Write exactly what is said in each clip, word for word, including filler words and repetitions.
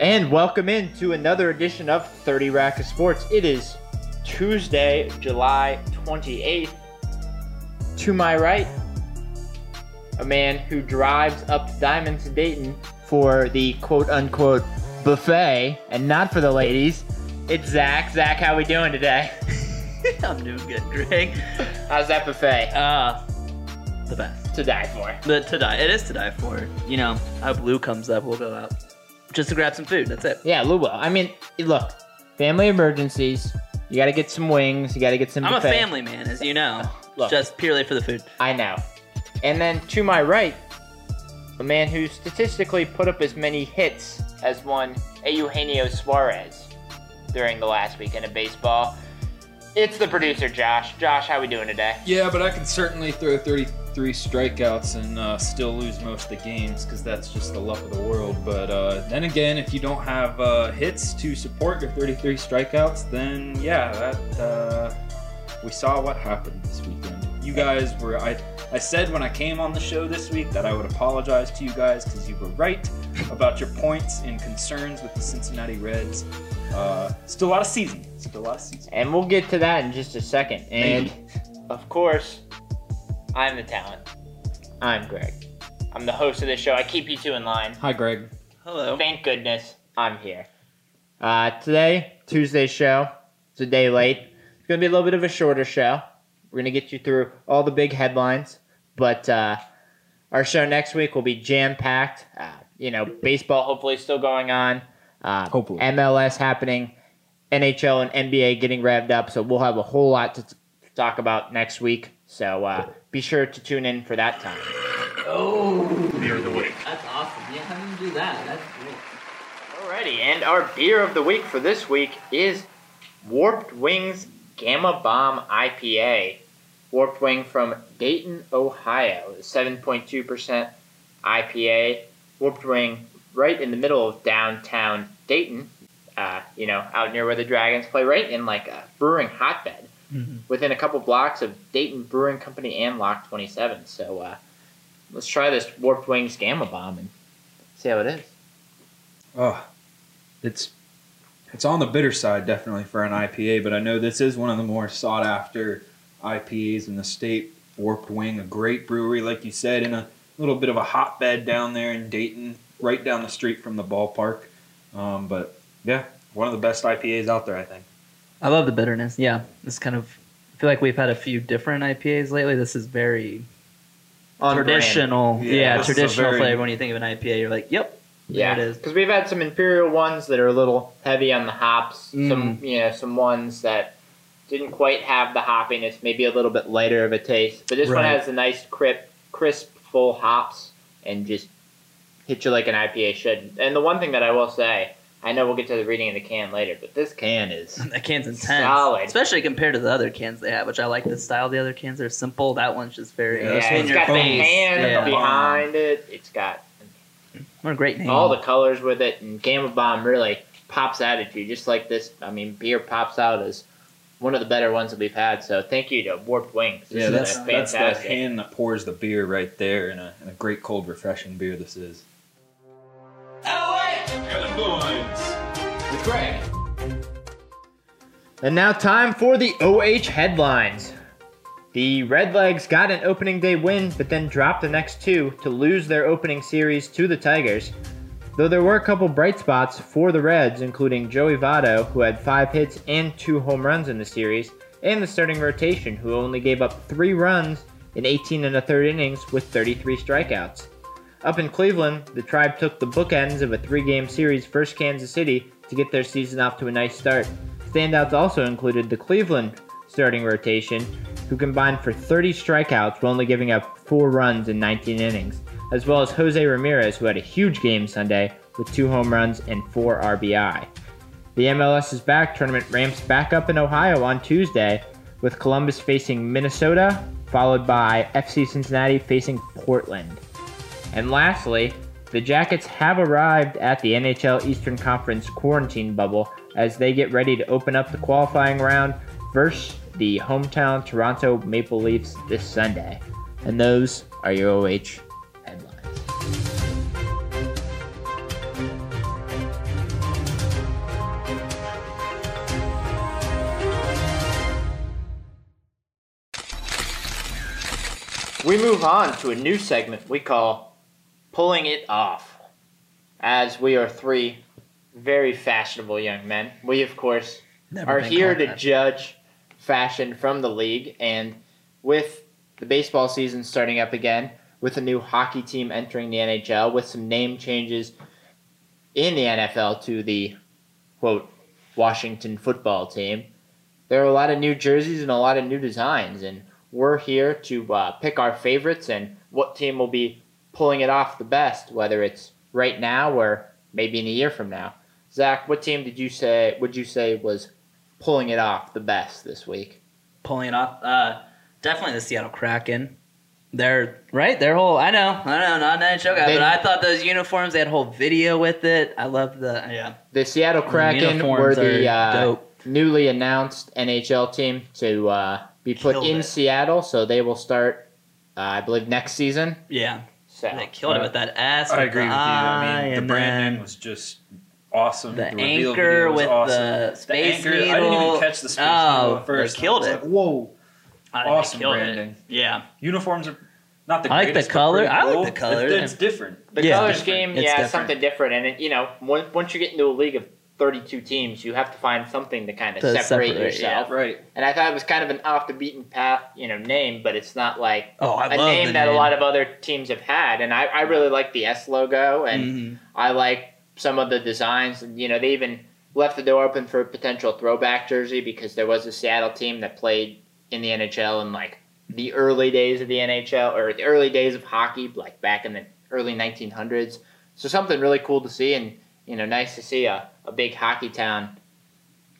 And welcome in to another edition of thirty Rack of Sports. It is Tuesday, July twenty-eighth. To my right, a man who drives up to Diamonds in Dayton for the quote-unquote buffet, and not for the ladies. It's Zach. Zach, how we doing today? I'm doing good, Greg. How's that buffet? Uh, the best. To die for. The, to die. It is to die for. You know, I hope Lou comes up. We'll go out. Just to grab some food. That's it. Yeah, Lou will. I mean, look, family emergencies. You got to get some wings. You got to get some I'm buffet. I'm a family man, as you know. Look, just purely for the food. I know. And then to my right, a man who statistically put up as many hits as one Eugenio Suarez during the last weekend of baseball. It's the producer, Josh. Josh, how we doing today? Yeah, but I can certainly throw thirty-three strikeouts and uh, still lose most of the games because that's just the luck of the world. But uh, then again, if you don't have uh, hits to support your thirty-three strikeouts, then yeah, that uh, we saw what happened this weekend. You guys were... I. I said when I came on the show this week that I would apologize to you guys because you were right about your points and concerns with the Cincinnati Reds. Uh, still a lot of season. Still a lot of season. And we'll get to that in just a second. And, of course, I'm the talent. I'm Greg. I'm the host of this show. I keep you two in line. Hi, Greg. Hello. Thank goodness I'm here. Uh, today, Tuesday's show. It's a day late. It's going to be a little bit of a shorter show. We're going to get you through all the big headlines. But uh, our show next week will be jam-packed. Uh, you know, baseball hopefully still going on. Uh, hopefully. M L S happening. N H L and N B A getting revved up. So we'll have a whole lot to t- talk about next week. So uh, be sure to tune in for that time. Oh, beer of the week. That's awesome. Yeah, how do you do that? That's cool. Alrighty, and our beer of the week for this week is Warped Wings Gamma Bomb I P A. Warped Wing from Dayton, Ohio, seven point two percent I P A. Warped Wing right in the middle of downtown Dayton, uh, you know, out near where the Dragons play, right in like a brewing hotbed, mm-hmm. within a couple blocks of Dayton Brewing Company and Lock twenty-seven. So uh, let's try this Warped Wings Gamma Bomb and see how it is. Oh, it's it's on the bitter side definitely for an I P A, but I know this is one of the more sought after I P As in the state. Warped Wing, a great brewery, like you said, in a little bit of a hotbed down there in Dayton, right down the street from the ballpark. Um, but, yeah, one of the best I P As out there, I think. I love the bitterness, yeah. It's kind of, I feel like we've had a few different I P As lately. This is very on traditional, yeah, yeah traditional very, flavor. When you think of an I P A, you're like, yep, yeah, there it is. Because we've had some imperial ones that are a little heavy on the hops, mm. some, you know, some ones that didn't quite have the hoppiness, maybe a little bit lighter of a taste. But this right. one has a nice, crisp, crisp, full hops and just hit you like an I P A should. And the one thing that I will say, I know we'll get to the reading of the can later, but this can is that can's intense. Solid. Especially compared to the other cans they have, which I like the style. The other cans are simple. That one's just very... Yeah, yeah it's got the hand yeah. behind it. It's got what a great name. All the colors with it. And Gamma Bomb really pops out at you just like this. I mean, beer pops out as one of the better ones that we've had, so thank you to Warped Wings. This yeah, that's, that's that hand that pours the beer right there, and a, and a great, cold, refreshing beer this is. L A Headlines with Greg. And now time for the O H headlines. The Redlegs got an opening day win, but then dropped the next two to lose their opening series to the Tigers. Though there were a couple bright spots for the Reds, including Joey Votto, who had five hits and two home runs in the series, and the starting rotation, who only gave up three runs in eighteen and a third innings with thirty-three strikeouts. Up in Cleveland, the Tribe took the bookends of a three-game series versus Kansas City to get their season off to a nice start. Standouts also included the Cleveland starting rotation, who combined for thirty strikeouts while only giving up four runs in nineteen innings, as well as Jose Ramirez, who had a huge game Sunday with two home runs and four R B I. The M L S's back tournament ramps back up in Ohio on Tuesday, with Columbus facing Minnesota, followed by F C Cincinnati facing Portland. And lastly, the Jackets have arrived at the N H L Eastern Conference quarantine bubble as they get ready to open up the qualifying round versus the hometown Toronto Maple Leafs this Sunday. And those are your O H headlines. we move on to a new segment we call Pulling It Off, as we are three very fashionable young men. We, of course, Never are here to that. judge fashion from the league, and with the baseball season starting up again, with a new hockey team entering the N H L, with some name changes in the N F L to the, quote, Washington football team, there are a lot of new jerseys and a lot of new designs, and we're here to uh, pick our favorites and what team will be pulling it off the best, whether it's right now or maybe in a year from now. Zach, what team did you say? Would you say was pulling it off the best this week? Pulling it off, uh, definitely the Seattle Kraken. They're right. Their whole I know I know not an N H L guy, they, but I thought those uniforms. They had a whole video with it. I love the yeah. The Seattle Kraken the were the uh, newly announced N H L team to uh, be put killed in it. Seattle, so they will start, uh, I believe, next season. Yeah, so they killed uh, it with that ass. I agree with you. I mean, the brand name was just awesome. The, the anchor with awesome. the space the anchor, needle. I didn't even catch the space oh, needle at first. They killed it. Like, whoa. Awesome branding. It. Yeah. Uniforms are not the I like greatest. The color. I like the color. It's, it's different. The yeah, color scheme, yeah, different. something different. And, it, you know, once you get into a league of thirty-two teams, you have to find something to kind of to separate, separate yourself. Yeah, right. And I thought it was kind of an off-the-beaten path, you know, name, but it's not like oh, I a love name that name. a lot of other teams have had. And I, I really like the S logo, and mm-hmm. I like some of the designs. And, you know, they even left the door open for a potential throwback jersey because there was a Seattle team that played in the N H L in like the early days of the N H L or the early days of hockey, like back in the early nineteen hundreds. So something really cool to see, and you know, nice to see a, a big hockey town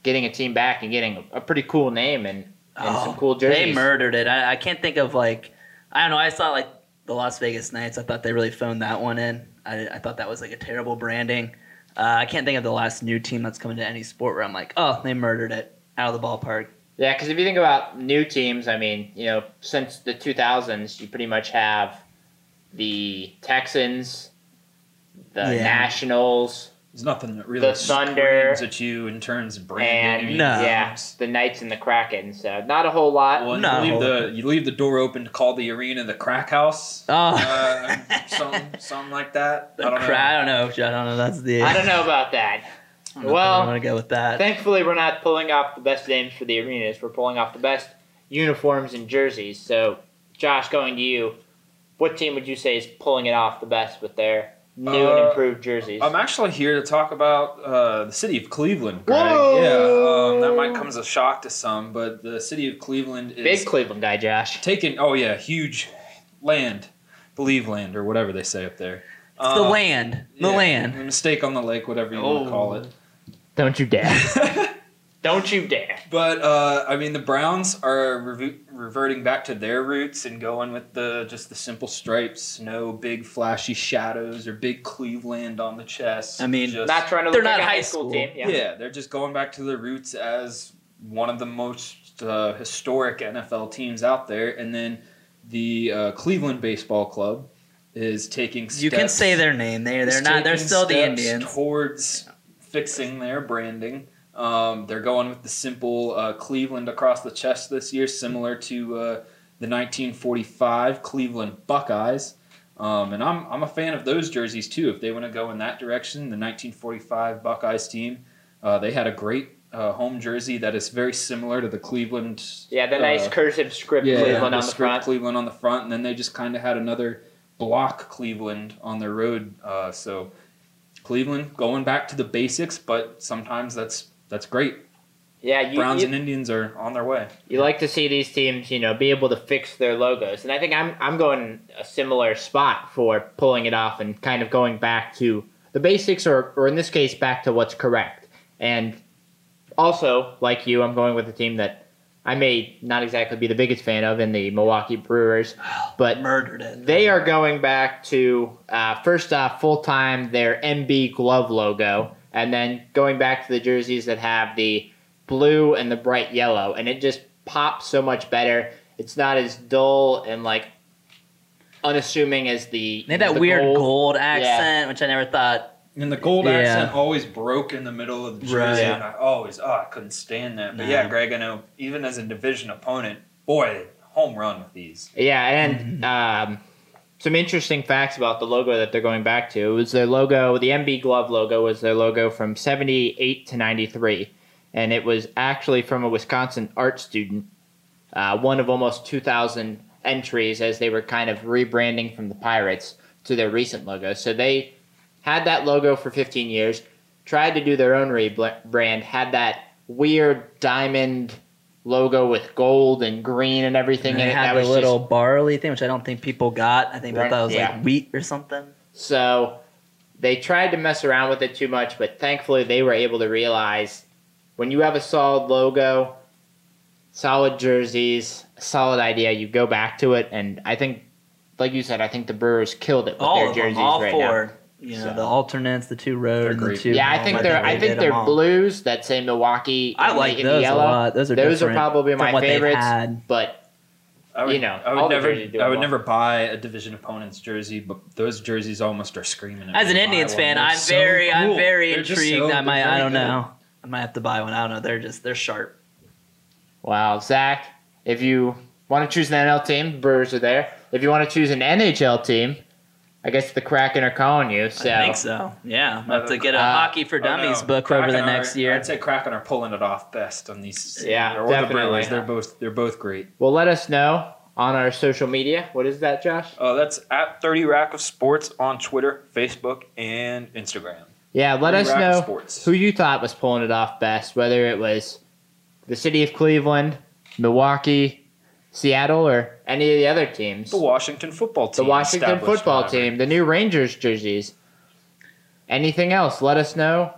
getting a team back and getting a pretty cool name and, and oh, some cool jerseys. They murdered it. I, I can't think of like I don't know. I saw like the Las Vegas Knights. I thought they really phoned that one in. I, I thought that was like a terrible branding. Uh, I can't think of the last new team that's coming to any sport where I'm like, oh, they murdered it out of the ballpark. Yeah, because if you think about new teams, I mean, you know, since the two thousands, you pretty much have the Texans, the yeah. Nationals. There's nothing that really the Thunder, screams at you in terms of branding. And, no. Yeah, the Knights and the Kraken, so not a whole lot. Well, no. you, leave the, you leave the door open to call the arena the Crack House. Oh. Uh, something, something like that. The I, don't cra- I don't know. I don't know. That's the... I don't know about that. Well, I want to go with that. Thankfully, we're not pulling off the best names for the arenas. We're pulling off the best uniforms and jerseys. So, Josh, going to you, what team would you say is pulling it off the best with their new uh, and improved jerseys? I'm actually here to talk about uh, the city of Cleveland. Greg. Whoa! Yeah, um, that might come as a shock to some, but the city of Cleveland is big Cleveland guy, Josh. Taking oh yeah, huge land, believe land or whatever they say up there. It's uh, the land, the yeah, land. A mistake on the lake, whatever you oh. want to call it. Don't you dare. Don't you dare. But, uh, I mean, the Browns are rever- reverting back to their roots and going with the just the simple stripes. No big flashy shadows or big Cleveland on the chest. I mean, just, not trying to look like a high school, school team. Yeah. yeah, they're just going back to their roots as one of the most uh, historic N F L teams out there. And then the uh, Cleveland Baseball Club is taking steps. You can say their name. They're, they're, not, they're still the Indians. Towards... fixing their branding. Um, they're going with the simple uh, Cleveland across the chest this year, similar to uh, the nineteen forty-five Cleveland Buckeyes. Um, and I'm I'm a fan of those jerseys too. If they want to go in that direction, the nineteen forty-five Buckeyes team, uh, they had a great uh, home jersey that is very similar to the Cleveland. Yeah, the nice uh, cursive script yeah, Cleveland yeah, on the, the front. Cleveland on the front, and then they just kind of had another block Cleveland on their road. Uh, so. Cleveland going back to the basics, but sometimes that's that's great. Yeah, you, Browns you, and Indians are on their way. You like to see these teams, you know, be able to fix their logos, and I think I'm I'm going a similar spot for pulling it off and kind of going back to the basics, or or in this case, back to what's correct. And also, like you, I'm going with a team that I may not exactly be the biggest fan of in the Milwaukee Brewers, but murdered it. They are going back to, uh, first off, full-time, their M B glove logo, and then going back to the jerseys that have the blue and the bright yellow, and it just pops so much better. It's not as dull and, like, unassuming as the They had that the weird gold, gold accent, yeah. which I never thought. And the gold yeah. accent always broke in the middle of the jersey, right. and I always, oh, I couldn't stand that. But no. yeah, Greg, I know, even as a division opponent, boy, home run with these. Yeah, and um, some interesting facts about the logo that they're going back to. It was their logo, the M B glove logo was their logo from seventy-eight to ninety-three. And it was actually from a Wisconsin art student, uh, one of almost two thousand entries as they were kind of rebranding from the Pirates to their recent logo. So they had that logo for fifteen years, tried to do their own rebrand, had that weird diamond logo with gold and green and everything and in it. It had that a was little just, barley thing, which I don't think people got. I think they thought it was yeah. like wheat or something. So they tried to mess around with it too much, but thankfully they were able to realize when you have a solid logo, solid jerseys, solid idea, you go back to it. And I think, like you said, I think the Brewers killed it with all their jerseys them, all right four. Now. You know, so, the alternates, the two road, the two. Yeah, I think they're. I think they're blues that say Milwaukee. I like those a lot. Those are those are probably my favorites. But I would, you know, I would never. I would never buy a division opponent's jersey, but those jerseys almost are screaming. As an Indians fan, I'm very, I'm very intrigued. I might. I don't know. I might have to buy one. I don't know. They're just. They're sharp. Wow, Zach! If you want to choose an N L team, the Brewers are there. If you want to choose an N H L team, I guess the Kraken are calling you. So. I think so. Yeah, we'll have to get a uh, Hockey for Dummies oh no. book Kraken over the are, next year. I'd say Kraken are pulling it off best on these. Yeah, or definitely. The Brewers. They're both they're both great. Well, let us know on our social media. What is that, Josh? Oh, uh, that's at thirty rack of sports on Twitter, Facebook, and Instagram. Yeah, let us know who you thought was pulling it off best, whether it was the city of Cleveland, Milwaukee, Seattle, or any of the other teams. The Washington football team. The Washington football team. The new Rangers jerseys. Anything else, let us know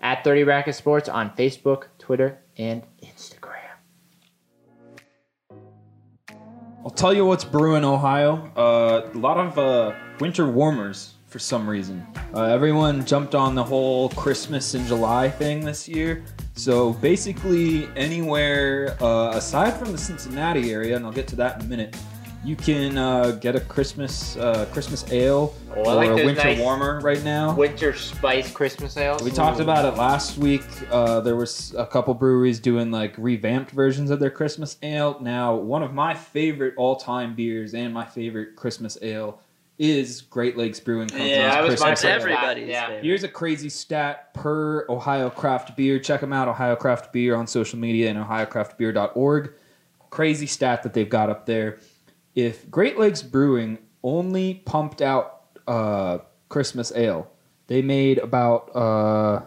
at thirty rack of sports on Facebook, Twitter, and Instagram. I'll tell you what's brewing, Ohio. Uh, a lot of uh, winter warmers for some reason. Uh, everyone jumped on the whole Christmas in July thing this year. So basically anywhere uh, aside from the Cincinnati area, and I'll get to that in a minute, you can uh, get a Christmas uh, Christmas ale oh, or like a winter nice warmer right now. Winter spice Christmas ale. We Ooh. talked about it last week. Uh, there was a couple breweries doing like revamped versions of their Christmas ale. Now, one of my favorite all-time beers and my favorite Christmas ale is Great Lakes Brewing Company's yeah, that was Christmas. Everybody's yeah. favorite. Here's a crazy stat per Ohio Craft Beer. Check them out, Ohio Craft Beer, on social media and ohio craft beer dot org. Crazy stat that they've got up there. If Great Lakes Brewing only pumped out uh, Christmas ale, they made about, uh,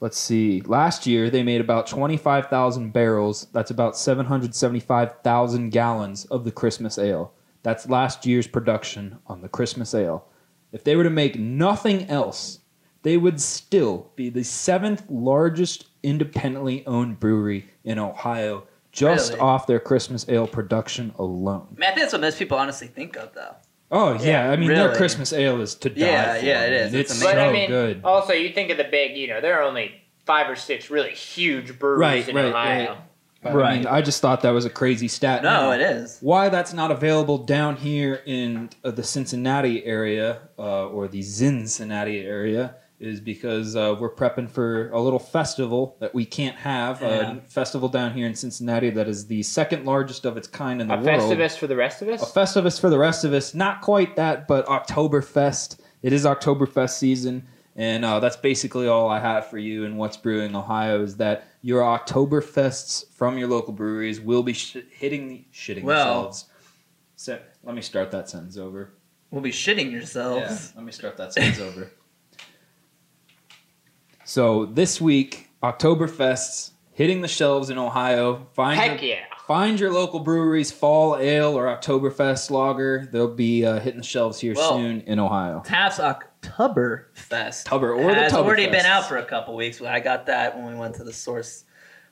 let's see, last year they made about twenty-five thousand barrels. That's about seven hundred seventy-five thousand gallons of the Christmas ale. That's last year's production on the Christmas ale. If they were to make nothing else, they would still be the seventh largest independently owned brewery in Ohio, just really? off their Christmas ale production alone. Man, I think that's what most people honestly think of, though. Oh, yeah. yeah I mean, really? their Christmas ale is to die yeah, for. Yeah, it is. It's, it's so I mean, good. Also, you think of the big, you know, there are only five or six really huge breweries right, in right, Ohio. Right. Right. I mean, I just thought that was a crazy stat. No, now, it is. Why that's not available down here in uh, the Cincinnati area uh, or the Zincinnati area is because uh, we're prepping for a little festival that we can't have. Yeah. A festival down here in Cincinnati that is the second largest of its kind in the a world. A Festivus for the rest of us? A Festivus for the rest of us. Not quite that, but Oktoberfest. It is Oktoberfest season. And uh, that's basically all I have for you and what's brewing in Ohio is that your Oktoberfests from your local breweries will be sh- hitting the shitting well, themselves. So let me start that sentence over. We'll be shitting yourselves. Yeah, let me start that sentence over. So this week, Oktoberfests hitting the shelves in Ohio. Find Heck your, yeah. Find your local brewery's fall ale or Oktoberfest lager. They'll be uh, hitting the shelves here well, soon in Ohio. Taps Oktoberfest. Tubberfest Tubber or the has Tubberfest. already been out for a couple weeks. But I got that when we went to the Source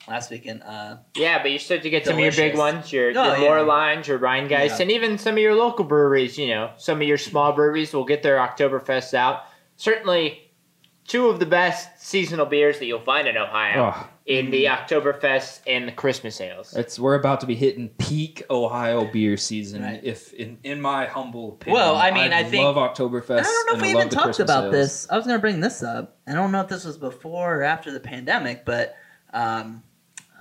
last weekend. Uh, yeah, but you said to get delicious. some of your big ones, your, your oh, yeah. Lorelines, your Rheingeist, yeah. and even some of your local breweries. You know, some of your small breweries will get their Oktoberfests out. Certainly, two of the best seasonal beers that you'll find in Ohio oh. in the Oktoberfest and the Christmas ales. It's we're about to be hitting peak Ohio beer season. Right. If in, in my humble opinion, well, I mean, I, I think, love Oktoberfest. I don't know if we even talked Christmas about ales. this. I was going to bring this up. I don't know if this was before or after the pandemic, but um,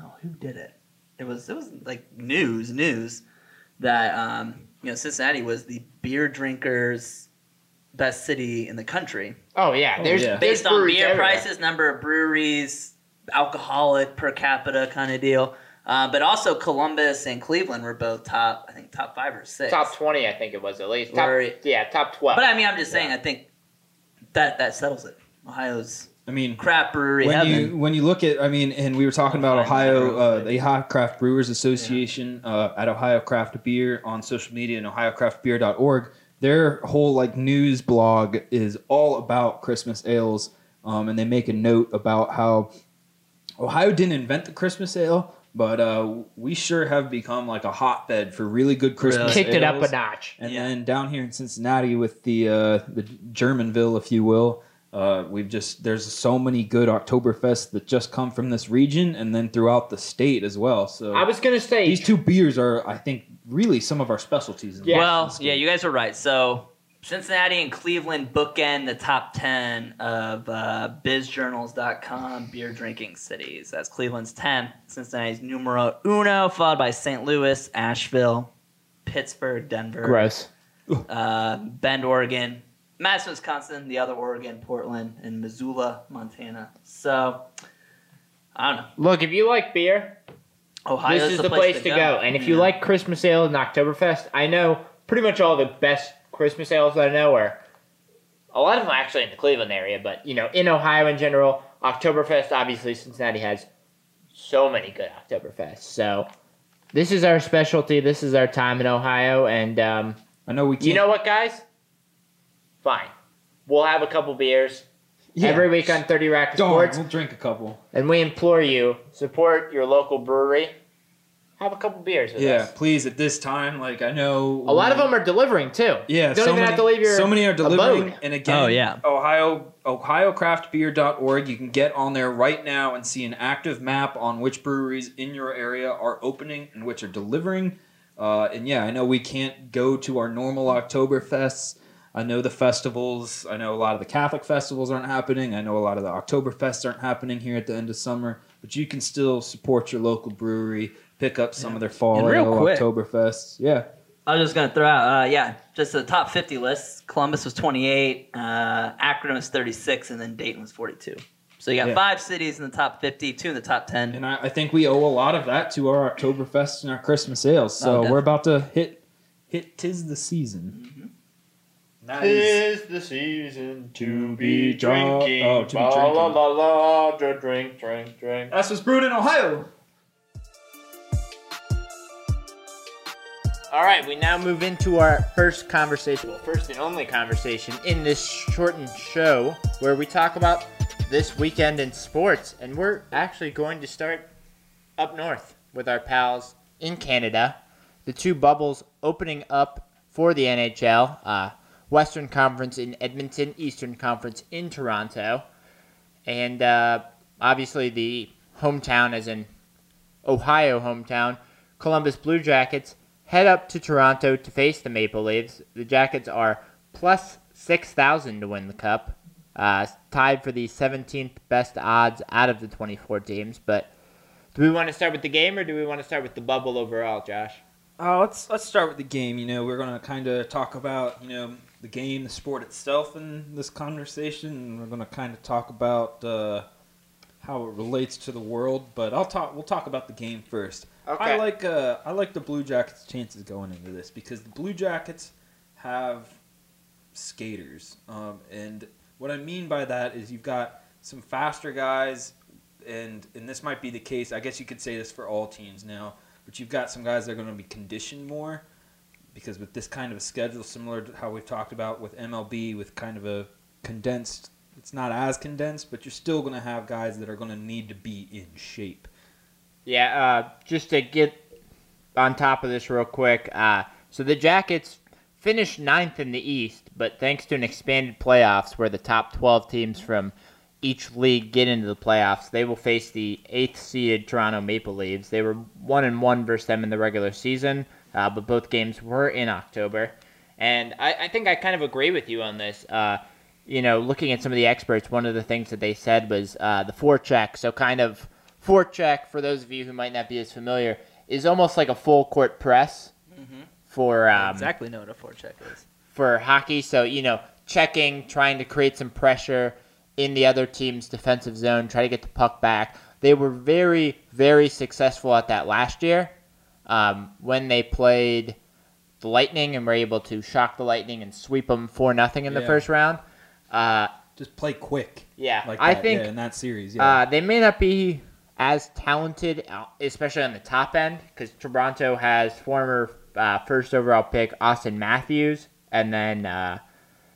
oh, who did it? It was it was like news news. that um, you know, Cincinnati was the beer drinkers' best city in the country. Oh yeah, there's oh, yeah. based there's on beer everywhere. prices, number of breweries, alcoholic per capita kind of deal. Uh, but also Columbus and Cleveland were both top, I think, top five or six. Top twenty, I think it was at least. Top, or, yeah, top twelve. But I mean, I'm just saying, yeah. I think that that settles it. Ohio's I mean, craft brewery when heaven. You, when you look at, I mean, and we were talking about Ohio, uh, the Ohio Craft Brewers Association yeah. uh, at Ohio Craft Beer on social media and ohio craft beer dot org. Their whole like news blog is all about Christmas ales, um, and they make a note about how Ohio didn't invent the Christmas ale, but uh, we sure have become like a hotbed for really good Christmas Kicked ales. It up a notch. And yeah. then down here in Cincinnati with the uh, the Germanville, if you will, uh, we've just there's so many good Oktoberfests that just come from this region and then throughout the state as well. So I was going to say these two beers are, I think, really some of our specialties. In yeah. Well, yeah, you guys are right. So Cincinnati and Cleveland bookend the top ten of uh, biz journals dot com beer drinking cities. That's Cleveland's tenth, Cincinnati's numero uno, followed by Saint Louis, Asheville, Pittsburgh, Denver. Gross. Uh, Bend, Oregon, Madison, Wisconsin, the other Oregon, Portland, and Missoula, Montana. So, I don't know. Look, if you like beer, Ohio's this is the, the place, place to go. go. And if yeah. you like Christmas ale and Oktoberfest, I know pretty much all the best Christmas ales that I know are, a lot of them actually in the Cleveland area, but, you know, in Ohio in general, Oktoberfest, obviously Cincinnati has so many good Oktoberfests. So this is our specialty. This is our time in Ohio. And um, I know we can't. You know what, guys? Fine. We'll have a couple beers yeah. every week on thirty Rack Sports. We'll drink a couple. And we implore you, support your local brewery. Have a couple beers with yeah, us. Yeah, please, at this time, like, I know... A lot of them are delivering, too. Yeah. You don't so even many, have to leave your So many are delivering. Abode. And again, oh, yeah. Ohio, ohio craft beer dot org. You can get on there right now and see an active map on which breweries in your area are opening and which are delivering. Uh, and, yeah, I know we can't go to our normal Oktoberfests. I know the festivals. I know a lot of the Catholic festivals aren't happening. I know a lot of the Oktoberfests aren't happening here at the end of summer. But you can still support your local brewery. Pick up some yeah. of their fall Oktoberfests. Yeah. I was just going to throw out, uh, yeah, just the top fifty lists. Columbus was twenty-eight, uh, Akron was thirty-six, and then Dayton was forty-two. So you got yeah. five cities in the top fifty, two in the top ten. And I, I think we owe a lot of that to our Oktoberfests and our Christmas ales. So oh, we're about to hit, hit tis the season. Mm-hmm. Nice. Tis the season to be drinking. Oh, to be la, drinking. La, la, la, drink, drink, drink. That's what's brewed in Ohio. All right, we now move into our first conversation, well, first and only conversation in this shortened show where we talk about this weekend in sports. And we're actually going to start up north with our pals in Canada. The two bubbles opening up for the N H L, uh, Western Conference in Edmonton, Eastern Conference in Toronto. And uh, obviously the hometown, as in Ohio hometown, Columbus Blue Jackets, head up to Toronto to face the Maple Leafs. The Jackets are plus six thousand to win the Cup, uh, tied for the seventeenth best odds out of the twenty-four teams. But do we want to start with the game, or do we want to start with the bubble overall, Josh? Uh, let's let's start with the game. You know, we're going to kind of talk about, you know, the game, the sport itself in this conversation, and we're going to kind of talk about uh, how it relates to the world. But I'll talk. We'll talk about the game first. Okay. I like uh, I like the Blue Jackets' chances going into this because the Blue Jackets have skaters, um, and what I mean by that is you've got some faster guys, and and this might be the case. I guess you could say this for all teams now, but you've got some guys that are going to be conditioned more because with this kind of a schedule, similar to how we've talked about with M L B, with kind of a condensed, it's not as condensed, but you're still going to have guys that are going to need to be in shape. Yeah, uh, just to get on top of this real quick, uh, so the Jackets finished ninth in the East, but thanks to an expanded playoffs where the top twelve teams from each league get into the playoffs, they will face the eighth-seeded Toronto Maple Leafs. They were one and one versus them in the regular season, uh, but both games were in October. And I, I think I kind of agree with you on this. Uh, you know, looking at some of the experts, one of the things that they said was uh, the forecheck, so kind of... Forecheck, for those of you who might not be as familiar, is almost like a full court press. Mm-hmm. for um, exactly know what a forecheck is for hockey. So, you know, checking, trying to create some pressure in the other team's defensive zone, try to get the puck back. They were very, very successful at that last year um, when they played the Lightning and were able to shock the Lightning and sweep them four nothing in yeah. the first round. Uh, Just play quick. Yeah, like I that. think yeah, in that series, yeah. uh, they may not be as talented, especially on the top end, because Toronto has former uh, first overall pick Austin Matthews and then uh,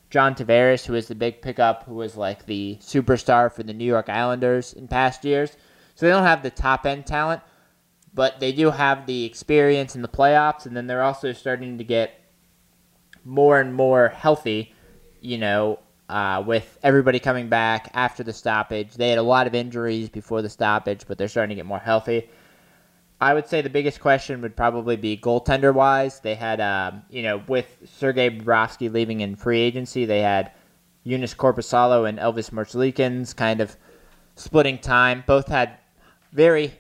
John Tavares, who is the big pickup, who was like the superstar for the New York Islanders in past years. So they don't have the top end talent, but they do have the experience in the playoffs, and then they're also starting to get more and more healthy, you know, Uh, with everybody coming back after the stoppage. They had a lot of injuries before the stoppage, but they're starting to get more healthy. I would say the biggest question would probably be goaltender-wise. They had, um, you know, with Sergei Bobrovsky leaving in free agency, they had Joonas Korpisalo and Elvis Merzlikins kind of splitting time. Both had very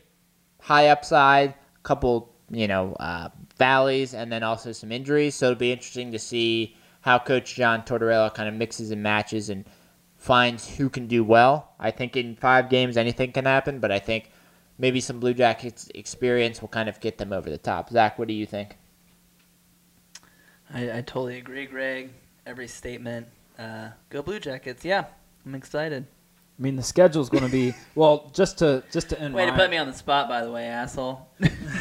high upside, a couple, you know, uh, valleys, and then also some injuries. So it'll be interesting to see how Coach John Tortorella kind of mixes and matches and finds who can do well. I think in five games anything can happen, but I think maybe some Blue Jackets experience will kind of get them over the top. Zach, what do you think? I, I totally agree, Greg. Every statement. Uh, go Blue Jackets. Yeah, I'm excited. I mean, the schedule's going to be – well, just to just to end Way my... to put me on the spot, by the way, asshole.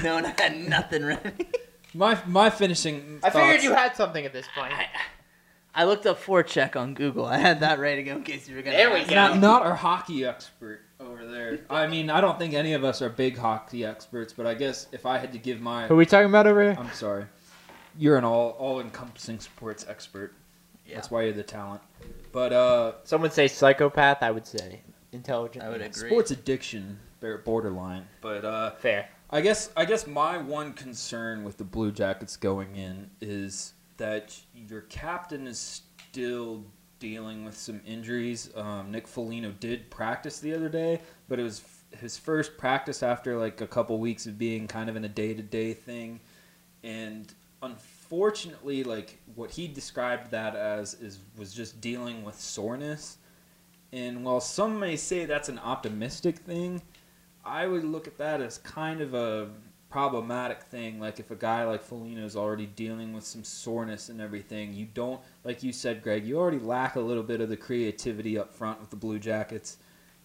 No one had nothing ready. My my finishing thoughts. I figured you had something at this point. I, I looked up forecheck on Google. I had that ready to go in case you were going to. There we go. Not, not our hockey expert over there. I mean, I don't think any of us are big hockey experts, but I guess if I had to give my... Who are we talking about over here? I'm sorry. You're an all, all-encompassing sports expert. Yeah. That's why you're the talent. But uh, some would say psychopath. I would say intelligent. I would agree. Sports addiction, borderline. But uh, fair. I guess I guess my one concern with the Blue Jackets going in is that your captain is still dealing with some injuries. Um, Nick Foligno did practice the other day, but it was f- his first practice after like a couple weeks of being kind of in a day-to-day thing. And unfortunately, like what he described that as is was just dealing with soreness. And while some may say that's an optimistic thing, I would look at that as kind of a problematic thing. Like if a guy like Foligno is already dealing with some soreness and everything, you don't, like you said, Greg, you already lack a little bit of the creativity up front with the Blue Jackets.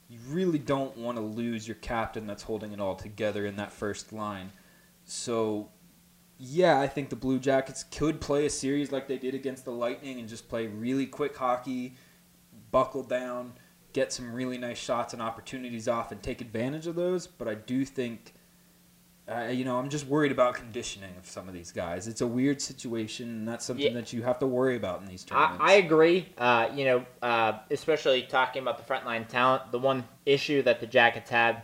You really don't want to lose your captain that's holding it all together in that first line. So, yeah, I think the Blue Jackets could play a series like they did against the Lightning and just play really quick hockey, buckle down, get some really nice shots and opportunities off and take advantage of those. But I do think, uh, you know, I'm just worried about conditioning of some of these guys. It's a weird situation, and that's something yeah. that you have to worry about in these tournaments. I, I agree. Uh, you know, uh, especially talking about the frontline talent, the one issue that the Jackets had,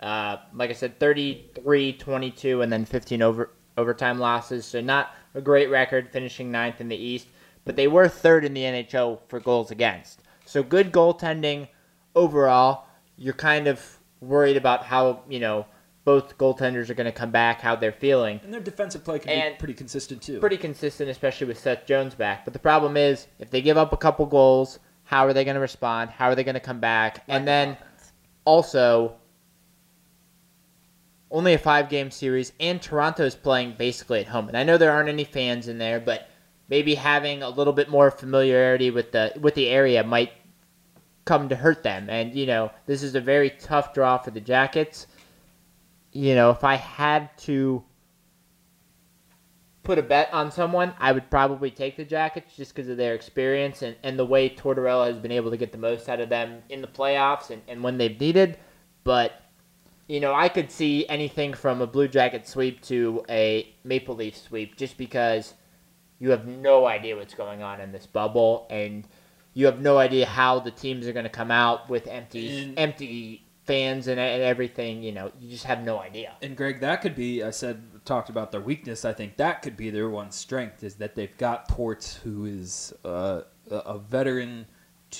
uh, like I said, thirty-three, twenty-two, and then fifteen over, overtime losses. So not a great record, finishing ninth in the East. But they were third in the N H L for goals against. So good goaltending overall. You're kind of worried about how, you know, both goaltenders are going to come back, how they're feeling. And their defensive play can and be pretty consistent too. Pretty consistent, especially with Seth Jones back. But the problem is, if they give up a couple goals, how are they going to respond? How are they going to come back? And then also, only a five-game series, and Toronto's playing basically at home. And I know there aren't any fans in there, but maybe having a little bit more familiarity with the with the area might come to hurt them. And, you know, this is a very tough draw for the Jackets. You know, if I had to put a bet on someone, I would probably take the Jackets just because of their experience and, and the way Tortorella has been able to get the most out of them in the playoffs and, and when they've needed. But, you know, I could see anything from a Blue Jacket sweep to a Maple Leaf sweep just because you have no idea what's going on in this bubble, and you have no idea how the teams are going to come out with empty and, empty fans and, and everything. You know, you just have no idea. And, Greg, that could be, I said, talked about their weakness. I think that could be their one strength is that they've got Torts, who is uh, a veteran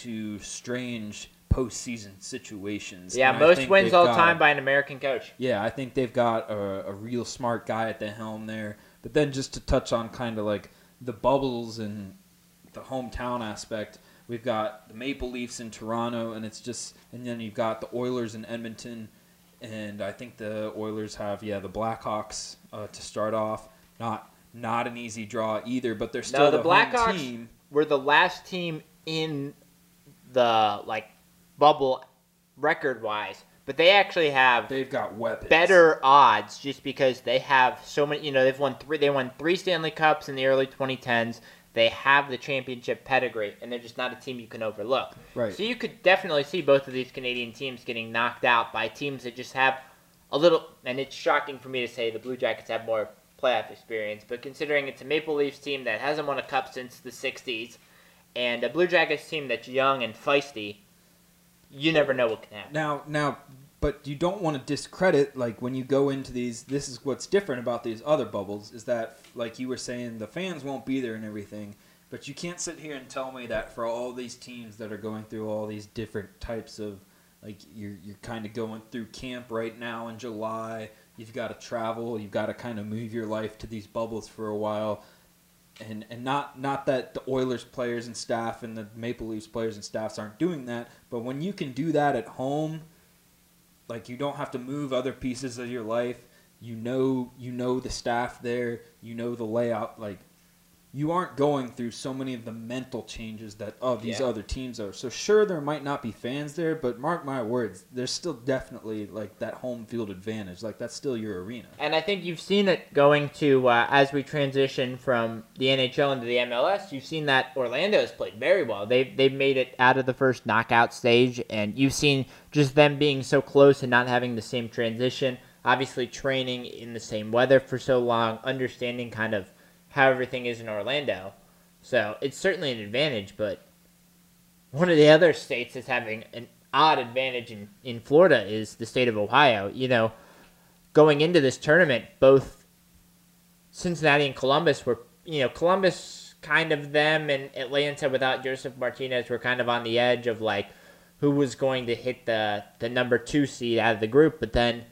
to strange postseason situations. Yeah, and most wins all the time by an American coach. Yeah, I think they've got a, a real smart guy at the helm there. But then just to touch on kind of like the bubbles and the hometown aspect, we've got the Maple Leafs in Toronto, and it's just, and then you've got the Oilers in Edmonton, and I think the Oilers have, yeah, the Blackhawks uh, to start off. Not not an easy draw either, but they're still no, the, the Blackhawks home team. Were the last team in the like bubble record wise, but they actually have they've got weapons, better odds, just because they have so many. You know, they've won three. They won three Stanley Cups in the early twenty tens. They have the championship pedigree, and they're just not a team you can overlook. Right. So you could definitely see both of these Canadian teams getting knocked out by teams that just have a little, and it's shocking for me to say the Blue Jackets have more playoff experience, but considering it's a Maple Leafs team that hasn't won a cup since the sixties, and a Blue Jackets team that's young and feisty, you never know what can happen. Now, now, but you don't want to discredit, like, when you go into these, this is what's different about these other bubbles, is that, like you were saying, the fans won't be there and everything, but you can't sit here and tell me that for all these teams that are going through all these different types of, like, you're, you're kind of going through camp right now in July, you've got to travel, you've got to kind of move your life to these bubbles for a while, and and not, not that the Oilers players and staff and the Maple Leafs players and staffs aren't doing that, but when you can do that at home, like, you don't have to move other pieces of your life, you know you know the staff there, you know the layout, like, you aren't going through so many of the mental changes that oh, these yeah. other teams are. So sure, there might not be fans there, but mark my words, there's still definitely like that home field advantage. Like, that's still your arena. And I think you've seen it going to, uh, as we transition from the N H L into the M L S, you've seen that Orlando's played very well. They've, they've made it out of the first knockout stage, and you've seen just them being so close and not having the same transition. Obviously training in the same weather for so long, understanding kind of how everything is in Orlando. So it's certainly an advantage, but one of the other states that's having an odd advantage in, in Florida is the state of Ohio. You know, going into this tournament, both Cincinnati and Columbus were, you know, Columbus kind of them and Atlanta without Joseph Martinez were kind of on the edge of like who was going to hit the, the number two seed out of the group. But then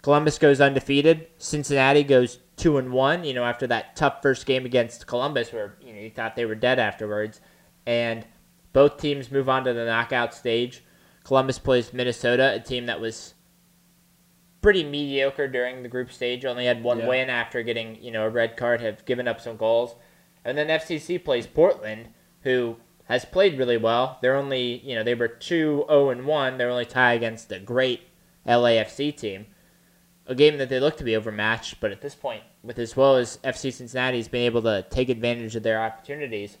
Columbus goes undefeated. Cincinnati goes two and one, you know, after that tough first game against Columbus where, you know, you thought they were dead afterwards. And both teams move on to the knockout stage. Columbus plays Minnesota, a team that was pretty mediocre during the group stage, only had one yeah. win after getting, you know, a red card, have given up some goals. And then F C C plays Portland, who has played really well. They're only, you know, they were two oh and one. They're only tied against a great L A F C team. A game that they look to be overmatched, but at this point, with as well as F C Cincinnati's been able to take advantage of their opportunities,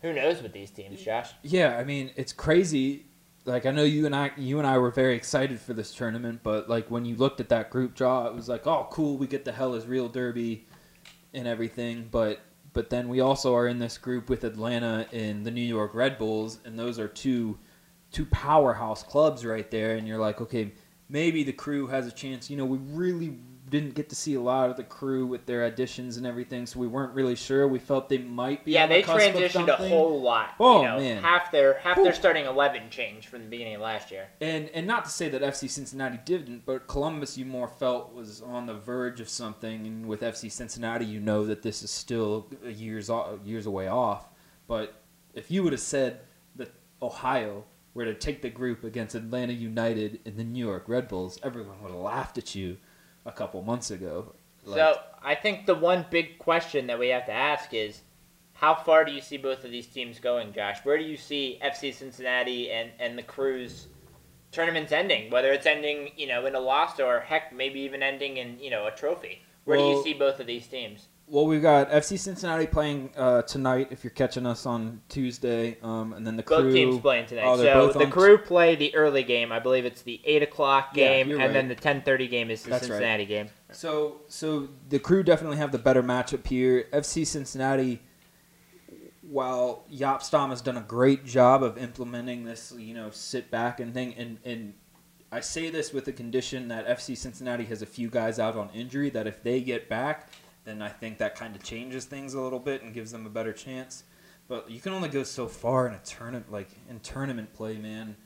who knows with these teams, Josh? Yeah, I mean, it's crazy. Like, I know you and I, you and I were very excited for this tournament, but like when you looked at that group draw, it was like, oh, cool, we get the Hell Is Real derby and everything. But but then we also are in this group with Atlanta and the New York Red Bulls, and those are two two powerhouse clubs right there. And you're like, okay, maybe the Crew has a chance. You know, we really didn't get to see a lot of the Crew with their additions and everything, so we weren't really sure. We felt they might be. Yeah, on the they cusp transitioned of a whole lot. Oh, you know, man, half their half Ooh. their starting eleven changed from the beginning of last year. And and not to say that F C Cincinnati didn't, but Columbus you more felt was on the verge of something, and with F C Cincinnati, you know that this is still years years away off. But if you would have said that Ohio were to take the group against Atlanta United and the New York Red Bulls, everyone would have laughed at you a couple months ago. Like, so I think the one big question that we have to ask is, how far do you see both of these teams going, Josh? Where do you see F C Cincinnati and, and the Crew's tournaments ending? Whether it's ending, you know, in a loss or, heck, maybe even ending in, you know, a trophy. Where well, do you see both of these teams? Well, we've got F C Cincinnati playing uh, tonight, if you're catching us on Tuesday, um, and then the both Crew. Both teams playing tonight. Oh, so the Crew t- play the early game. I believe it's the eight o'clock game, yeah, and right. then the ten thirty game is the That's Cincinnati right. game. So so the Crew definitely have the better matchup here. F C Cincinnati, while Yapstam has done a great job of implementing this, you know, sit back and thing, and, and I say this with the condition that F C Cincinnati has a few guys out on injury, that if they get back, then I think that kind of changes things a little bit and gives them a better chance. But you can only go so far in a tournament, like in tournament play, man.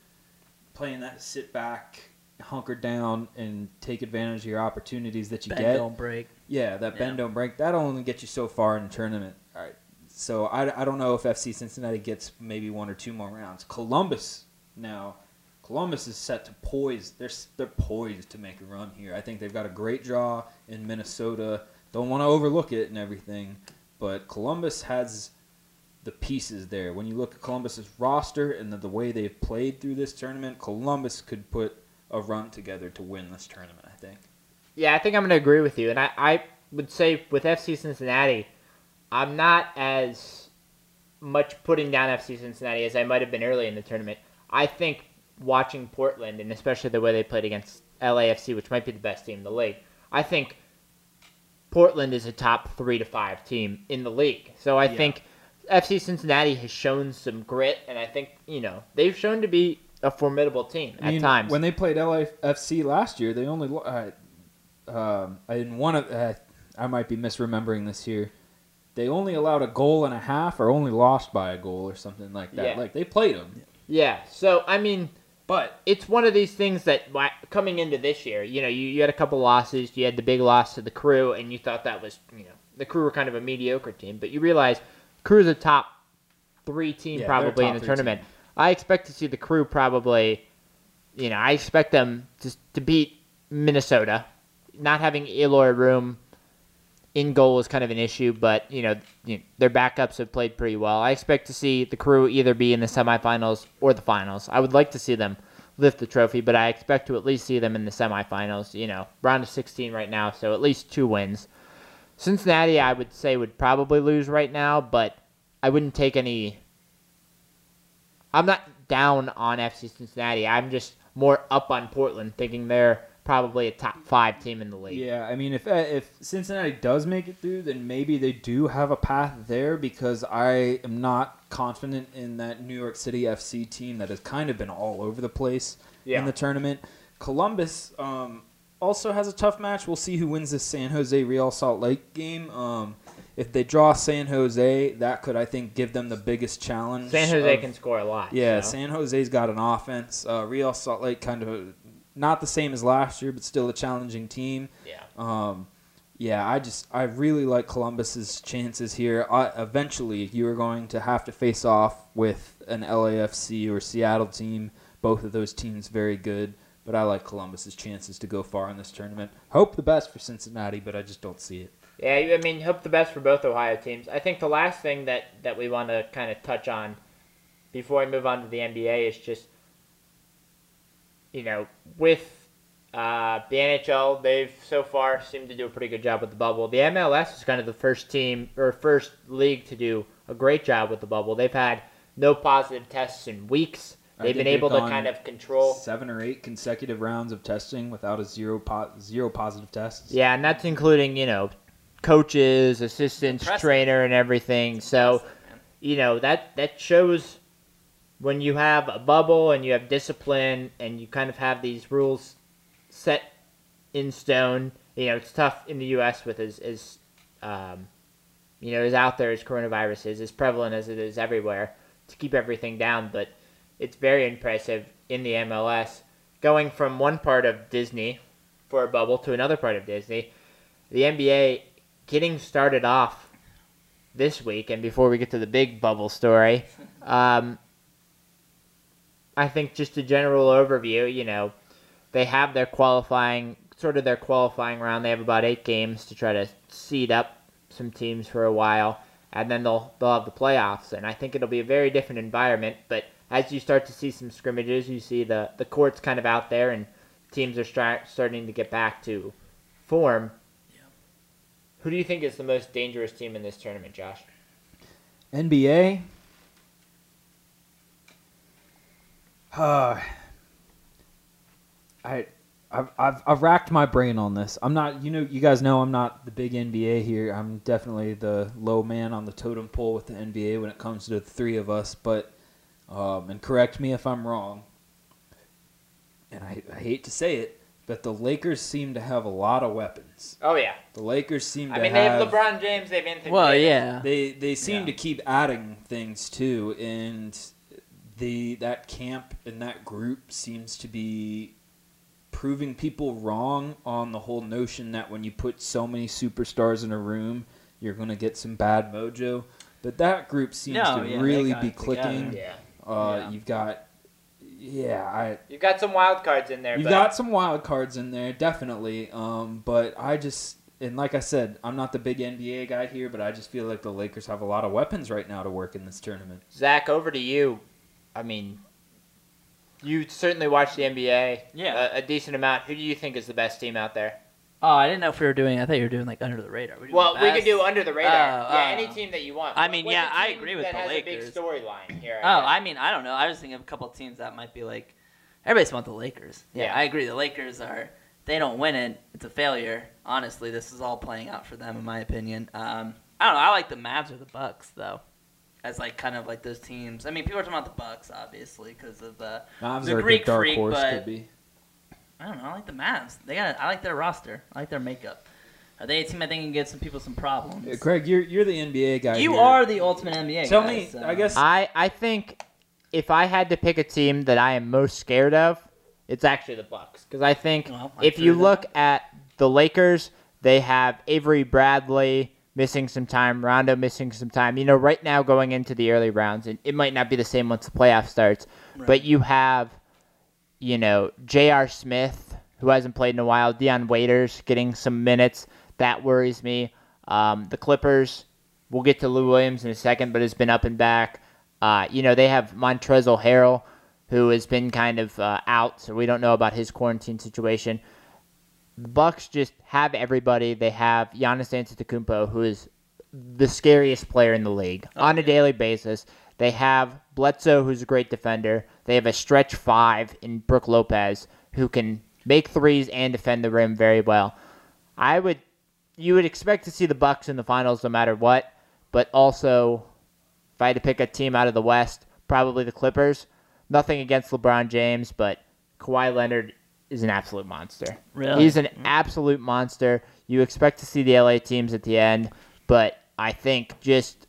Playing that sit back hunker down and take advantage of your opportunities that you bend get. Bend, don't break. Yeah, that yeah. bend, don't break. That'll only get you so far in the tournament. All right. So I, I don't know if F C Cincinnati gets maybe one or two more rounds. Columbus now. Columbus is set to poise. They're, they're poised to make a run here. I think they've got a great draw in Minnesota. Don't want to overlook it and everything. But Columbus has the pieces there. When you look at Columbus's roster and the, the way they've played through this tournament, Columbus could put a run together to win this tournament, I think. Yeah, I think I'm going to agree with you. And I, I would say with F C Cincinnati, I'm not as much putting down F C Cincinnati as I might have been early in the tournament. I think watching Portland, and especially the way they played against L A F C, which might be the best team in the league, I think Portland is a top three to five team in the league. So I yeah. think F C Cincinnati has shown some grit, and I think, you know, they've shown to be a formidable team I at mean, times. When they played L A F C last year, they only uh, um, in one of uh, I might be misremembering this here. They only allowed a goal and a half, or only lost by a goal, or something like that. Yeah. Like they played them. Yeah. So I mean, but it's one of these things that coming into this year, you know, you, you had a couple losses. You had the big loss to the Crew, and you thought that was, you know, the Crew were kind of a mediocre team, but you realize Crew's a top three team yeah, probably in the tournament. Team. I expect to see the Crew probably, you know, I expect them to to beat Minnesota. Not having Eloy Room in goal is kind of an issue, but, you know, their backups have played pretty well. I expect to see the Crew either be in the semifinals or the finals. I would like to see them lift the trophy, but I expect to at least see them in the semifinals. You know, round of sixteen right now, so at least two wins. Cincinnati, I would say, would probably lose right now, but I wouldn't take any... I'm not down on F C Cincinnati. I'm just more up on Portland, thinking they're probably a top five team in the league. Yeah, I mean, if if Cincinnati does make it through, then maybe they do have a path there, because I am not confident in that New York City F C team that has kind of been all over the place yeah. in the tournament. Columbus um, also has a tough match. We'll see who wins this San Jose Real Salt Lake game. Um, if they draw San Jose, that could, I think, give them the biggest challenge. San Jose of, can score a lot. Yeah, you know? San Jose's got an offense. Uh, Real Salt Lake kind of... A, not the same as last year, but still a challenging team. Yeah. Um, yeah, I just I really like Columbus's chances here. I, eventually, you are going to have to face off with an L A F C or Seattle team. Both of those teams very good, but I like Columbus's chances to go far in this tournament. Hope the best for Cincinnati, but I just don't see it. Yeah, I mean, hope the best for both Ohio teams. I think the last thing that, that we want to kind of touch on before we move on to the N B A is just, you know, with uh, the N H L, they've so far seemed to do a pretty good job with the bubble. The M L S is kind of the first team or first league to do a great job with the bubble. They've had no positive tests in weeks. They've been able to kind of control seven or eight consecutive rounds of testing without a zero po- zero positive tests. Yeah, and that's including, you know, coaches, assistants, trainer, and everything. So, you know, that that shows. When you have a bubble and you have discipline and you kind of have these rules set in stone, you know, it's tough in the U S with as, as um, you know, as out there as coronavirus is, as prevalent as it is everywhere, to keep everything down. But it's very impressive in the M L S, going from one part of Disney for a bubble to another part of Disney. The N B A getting started off this week, and before we get to the big bubble story... Um, I think just a general overview, you know, they have their qualifying, sort of their qualifying round. They have about eight games to try to seed up some teams for a while, and then they'll they'll have the playoffs. And I think it'll be a very different environment. But as you start to see some scrimmages, you see the, the courts kind of out there, and teams are start, starting to get back to form. Yeah. Who do you think is the most dangerous team in this tournament, Josh? N B A. Uh, I, I've, I've, I've racked my brain on this. I'm not, you know, you guys know I'm not the big N B A here. I'm definitely the low man on the totem pole with the N B A when it comes to the three of us. But, um, and correct me if I'm wrong, and I, I hate to say it, but the Lakers seem to have a lot of weapons. Oh yeah, the Lakers seem. I to mean, have, they have LeBron James. They've Anthony. Well, Davis. yeah. They they seem yeah. to keep adding things too, and. The, that camp and that group seems to be proving people wrong on the whole notion that when you put so many superstars in a room, you're going to get some bad mojo. But that group seems no, to yeah, really be clicking. Yeah. Uh, yeah. You've got, yeah. I, you've got some wild cards in there. You've but... got some wild cards in there, definitely. Um, but I just, and like I said, I'm not the big N B A guy here, but I just feel like the Lakers have a lot of weapons right now to work in this tournament. Zach, over to you. I mean, you certainly watch the N B A yeah. a, a decent amount. Who do you think is the best team out there? Oh, I didn't know if we were doing. I thought you were doing like under the radar. We well, we could do under the radar. Uh, yeah, uh, any team that you want. I mean, What's yeah, I agree with that the has Lakers. A big storyline here. I oh, guess. I mean, I don't know. I was thinking of a couple of teams that might be like everybody's want the Lakers. Yeah, yeah, I agree. The Lakers are. They don't win it. It's a failure. Honestly, this is all playing out for them, in my opinion. Um, I don't know. I like the Mavs or the Bucks though. As, like, kind of, like, those teams. I mean, people are talking about the Bucks, obviously, because of the, the Greek dark freak, horse but could be. I don't know. I like the Mavs. They got. I like their roster. I like their makeup. Are they a team I think can get some people some problems? Yeah, Craig, you're you're the N B A guy. You here. are the ultimate N B A Tell guy. Tell me, so. I guess. I, I think if I had to pick a team that I am most scared of, it's actually the Bucks. Because I think well, if you them. look at the Lakers, they have Avery Bradley missing some time, Rondo missing some time. You know, right now going into the early rounds, and it might not be the same once the playoff starts, right. but you have, you know, J R. Smith, who hasn't played in a while, Deion Waiters getting some minutes. That worries me. Um, the Clippers, we'll get to Lou Williams in a second, but has been up and back. Uh, you know, they have Montrezl Harrell, who has been kind of uh, out, so we don't know about his quarantine situation. The Bucks just have everybody. They have Giannis Antetokounmpo, who is the scariest player in the league okay. on a daily basis. They have Bledsoe, who's a great defender. They have a stretch five in Brook Lopez, who can make threes and defend the rim very well. I would, you would expect to see the Bucks in the finals no matter what, but also, if I had to pick a team out of the West, probably the Clippers. Nothing against LeBron James, but Kawhi Leonard is an absolute monster. Really? He's an absolute monster. You expect to see the L A teams at the end, but I think just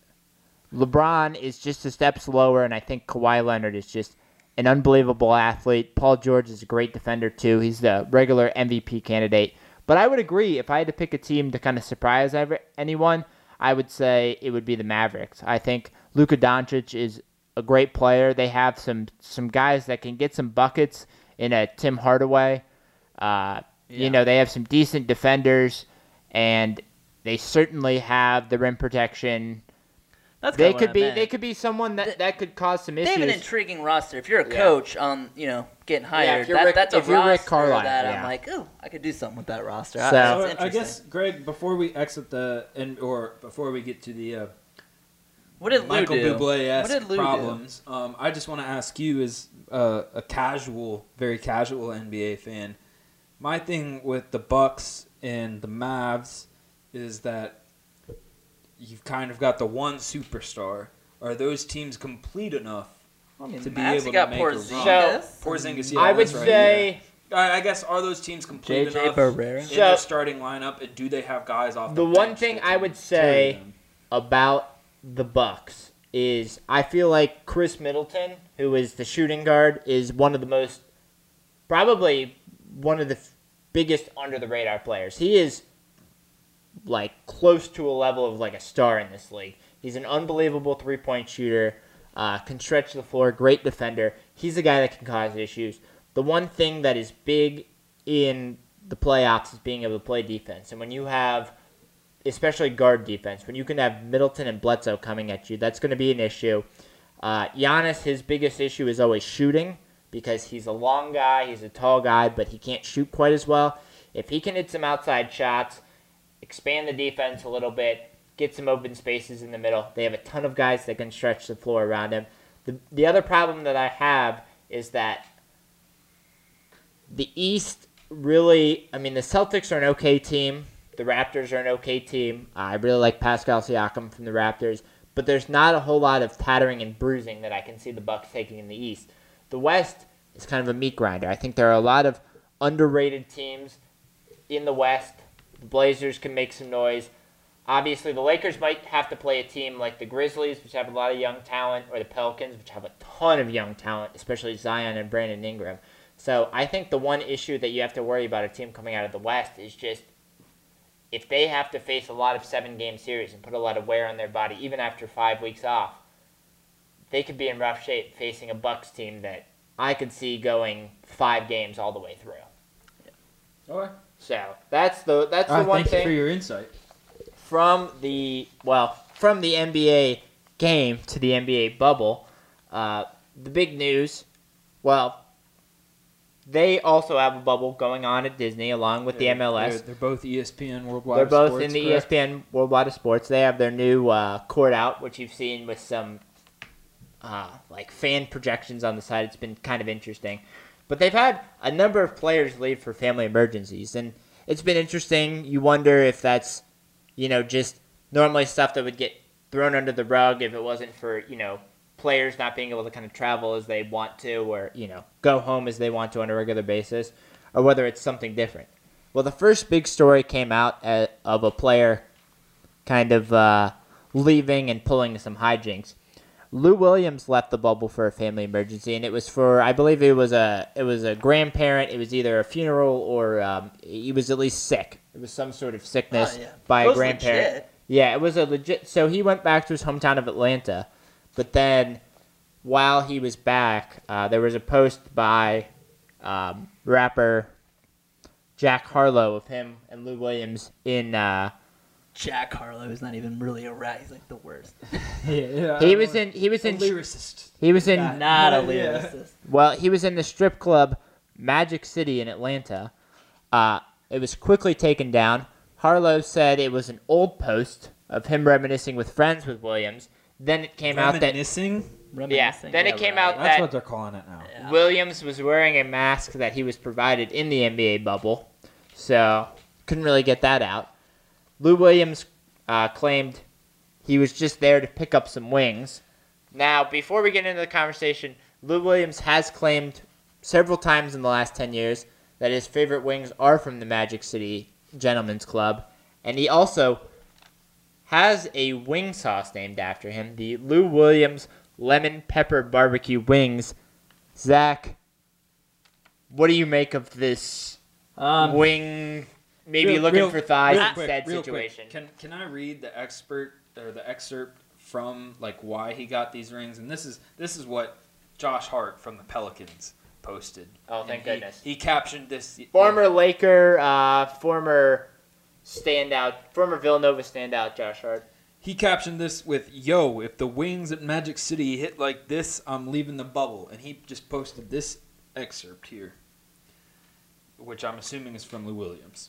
LeBron is just a step slower, and I think Kawhi Leonard is just an unbelievable athlete. Paul George is a great defender, too. He's the regular M V P candidate. But I would agree, if I had to pick a team to kind of surprise anyone, I would say it would be the Mavericks. I think Luka Doncic is a great player. They have some some guys that can get some buckets in a Tim Hardaway. Uh, yeah. You know, they have some decent defenders, and they certainly have the rim protection. That's they could be meant. They could be someone that, that could cause some issues. They have an intriguing roster. If you're a yeah. coach um, you know, getting hired, yeah, that, Rick, that's a roster Rick Carlisle, that yeah. I'm like, oh, I could do something with that roster. So, so I guess, Greg, before we exit the and or before we get to the uh, what did Lou Michael Bublé-esque problems, um, I just want to ask you is Uh, a casual, very casual N B A fan. My thing with the Bucks and the Mavs is that you've kind of got the one superstar. Are those teams complete enough I mean, to be Mavs able to make Porzingis. a run? So, Porzingis, yeah, I would right, say, yeah. I guess are those teams complete J J enough Barrera. in so, their starting lineup, and do they have guys off the? The one thing I would say about the Bucks is I feel like Chris Middleton, who is the shooting guard, is one of the most, probably one of the f- biggest under-the-radar players. He is, like, close to a level of, like, a star in this league. He's an unbelievable three-point shooter, uh, can stretch the floor, great defender. He's a guy that can cause issues. The one thing that is big in the playoffs is being able to play defense. And when you have, especially guard defense, when you can have Middleton and Bledsoe coming at you, that's going to be an issue. Uh, Giannis, his biggest issue is always shooting because he's a long guy, he's a tall guy, but he can't shoot quite as well. If he can hit some outside shots, expand the defense a little bit, get some open spaces in the middle, they have a ton of guys that can stretch the floor around him. The, the other problem that I have is that the East really, I mean, the Celtics are an okay team. The Raptors are an okay team. I really like Pascal Siakam from the Raptors, but there's not a whole lot of tattering and bruising that I can see the Bucks taking in the East. The West is kind of a meat grinder. I think there are a lot of underrated teams in the West. The Blazers can make some noise. Obviously, the Lakers might have to play a team like the Grizzlies, which have a lot of young talent, or the Pelicans, which have a ton of young talent, especially Zion and Brandon Ingram. So I think the one issue that you have to worry about a team coming out of the West is just if they have to face a lot of seven-game series and put a lot of wear on their body, even after five weeks off, they could be in rough shape facing a Bucks team that I could see going five games all the way through. Yeah. Okay. So that's the that's the all right, one thank thing you for your insight from the well from the N B A game to the N B A bubble. Uh, the big news, well, they also have a bubble going on at Disney along with they're, the M L S. They're, they're both E S P N Worldwide. They're both sports, in the correct? E S P N Worldwide of Sports. They have their new uh, court out, which you've seen with some uh, like fan projections on the side. It's been kind of interesting. But they've had a number of players leave for family emergencies, and it's been interesting. You wonder if that's, you know, just normally stuff that would get thrown under the rug if it wasn't for, you know, players not being able to kind of travel as they want to or, you know, go home as they want to on a regular basis, or whether it's something different. Well, the first big story came out of a player kind of uh, leaving and pulling some hijinks. Lou Williams left the bubble for a family emergency, and it was for, I believe it was a it was a grandparent. It was either a funeral or um, he was at least sick. It was some sort of sickness oh, yeah. by a grandparent. Legit. Yeah, it was a legit. So he went back to his hometown of Atlanta, but then while he was back, uh, there was a post by um, rapper Jack Harlow of him and Lou Williams in... Uh, Jack Harlow is not even really a rat. He's like the worst. yeah, yeah, he was in. He was in. A lyricist. He was in. Not, not a lyricist. Yeah. Well, he was in the strip club, Magic City in Atlanta. Uh, it was quickly taken down. Harlow said it was an old post of him reminiscing with friends with Williams. Then it came out that reminiscing. Yeah. Then it came out that that's what they're calling it now. Yeah. Williams was wearing a mask that he was provided in the N B A bubble, so couldn't really get that out. Lou Williams uh, claimed he was just there to pick up some wings. Now, before we get into the conversation, Lou Williams has claimed several times in the last ten years that his favorite wings are from the Magic City Gentlemen's Club. And he also has a wing sauce named after him, the Lou Williams Lemon Pepper Barbecue Wings. Zach, what do you make of this um, wing... Maybe real, looking real, for thighs in quick, that situation. Quick. Can can I read the expert or the excerpt from like why he got these rings? And this is this is what Josh Hart from the Pelicans posted. Oh, thank he, goodness! He captioned this. Former yeah. Laker, uh, former standout, former Villanova standout, Josh Hart. He captioned this with, "Yo, if the wings at Magic City hit like this, I'm leaving the bubble." And he just posted this excerpt here, which I'm assuming is from Lou Williams.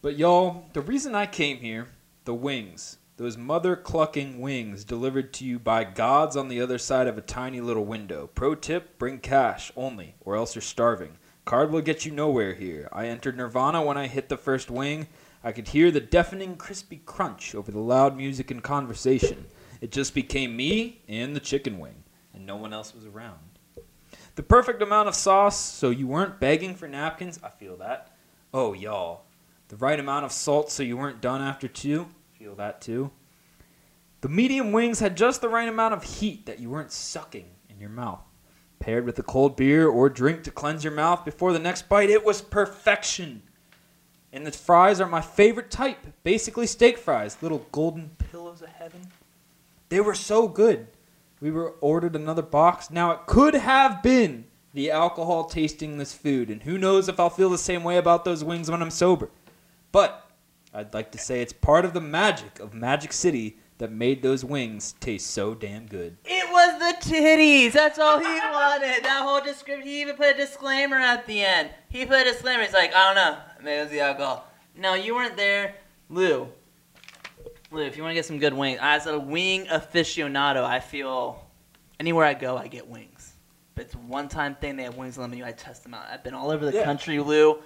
But y'all, the reason I came here, the wings, those mother-clucking wings delivered to you by gods on the other side of a tiny little window. Pro tip, bring cash only, or else you're starving. Card will get you nowhere here. I entered Nirvana when I hit the first wing. I could hear the deafening crispy crunch over the loud music and conversation. It just became me and the chicken wing, and no one else was around. The perfect amount of sauce, so you weren't begging for napkins. I feel that. Oh, y'all. The right amount of salt so you weren't done after two. Feel that too. The medium wings had just the right amount of heat that you weren't sucking in your mouth. Paired with a cold beer or drink to cleanse your mouth before the next bite, it was perfection. And the fries are my favorite type. Basically steak fries, little golden pillows of heaven. They were so good. We were ordered another box. Now it could have been the alcohol tasting this food. And who knows if I'll feel the same way about those wings when I'm sober. But I'd like to say it's part of the magic of Magic City that made those wings taste so damn good. It was the titties. That's all he wanted. That whole description. He even put a disclaimer at the end. He put a disclaimer. He's like, I don't know. Maybe it was the alcohol. No, you weren't there. Lou. Lou, if you want to get some good wings. As a wing aficionado, I feel anywhere I go, I get wings. But it's a one-time thing. They have wings on the menu. I test them out. I've been all over the yeah. country, Lou.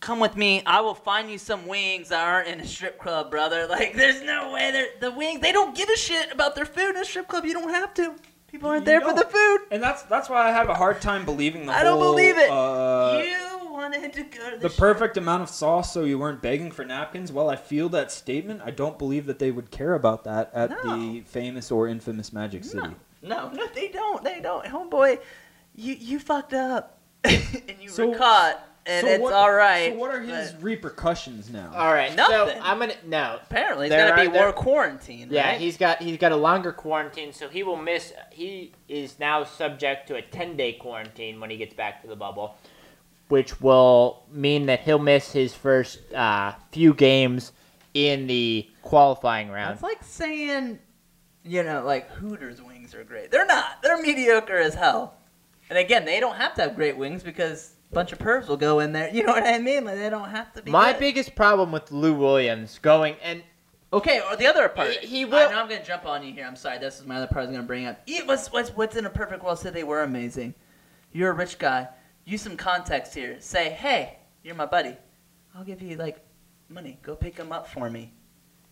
Come with me. I will find you some wings that aren't in a strip club, brother. Like, there's no way. They're, the wings, they don't give a shit about their food in a strip club. You don't have to. People aren't there for the food. And that's that's why I have a hard time believing the I whole... I don't believe it. Uh, you wanted to go to the The strip. Perfect amount of sauce so you weren't begging for napkins. Well, I feel that statement. I don't believe that they would care about that at no. the famous or infamous Magic City. No, no, no they don't. They don't. Homeboy, you, you fucked up. and you so, were caught, and so it's what, all right. So what are his but... repercussions now? All right, nothing. So I'm gonna no. Apparently, it's gonna be more quarantine. Yeah, right? he's got he's got a longer quarantine, so he will miss. He is now subject to a ten-day quarantine when he gets back to the bubble, which will mean that he'll miss his first uh, few games in the qualifying round. It's like saying, you know, like Hooters wings are great. They're not. They're mediocre as hell. And again, they don't have to have great wings because a bunch of pervs will go in there. You know what I mean? Like, they don't have to be My good. biggest problem with Lou Williams going and... Okay, or the other part. He, he will... I know I'm going to jump on you here. I'm sorry. This is my other part I was going to bring up. It was, what's, what's in a perfect world? Say they were amazing. You're a rich guy. Use some context here. Say, hey, you're my buddy. I'll give you, like, money. Go pick him up for me.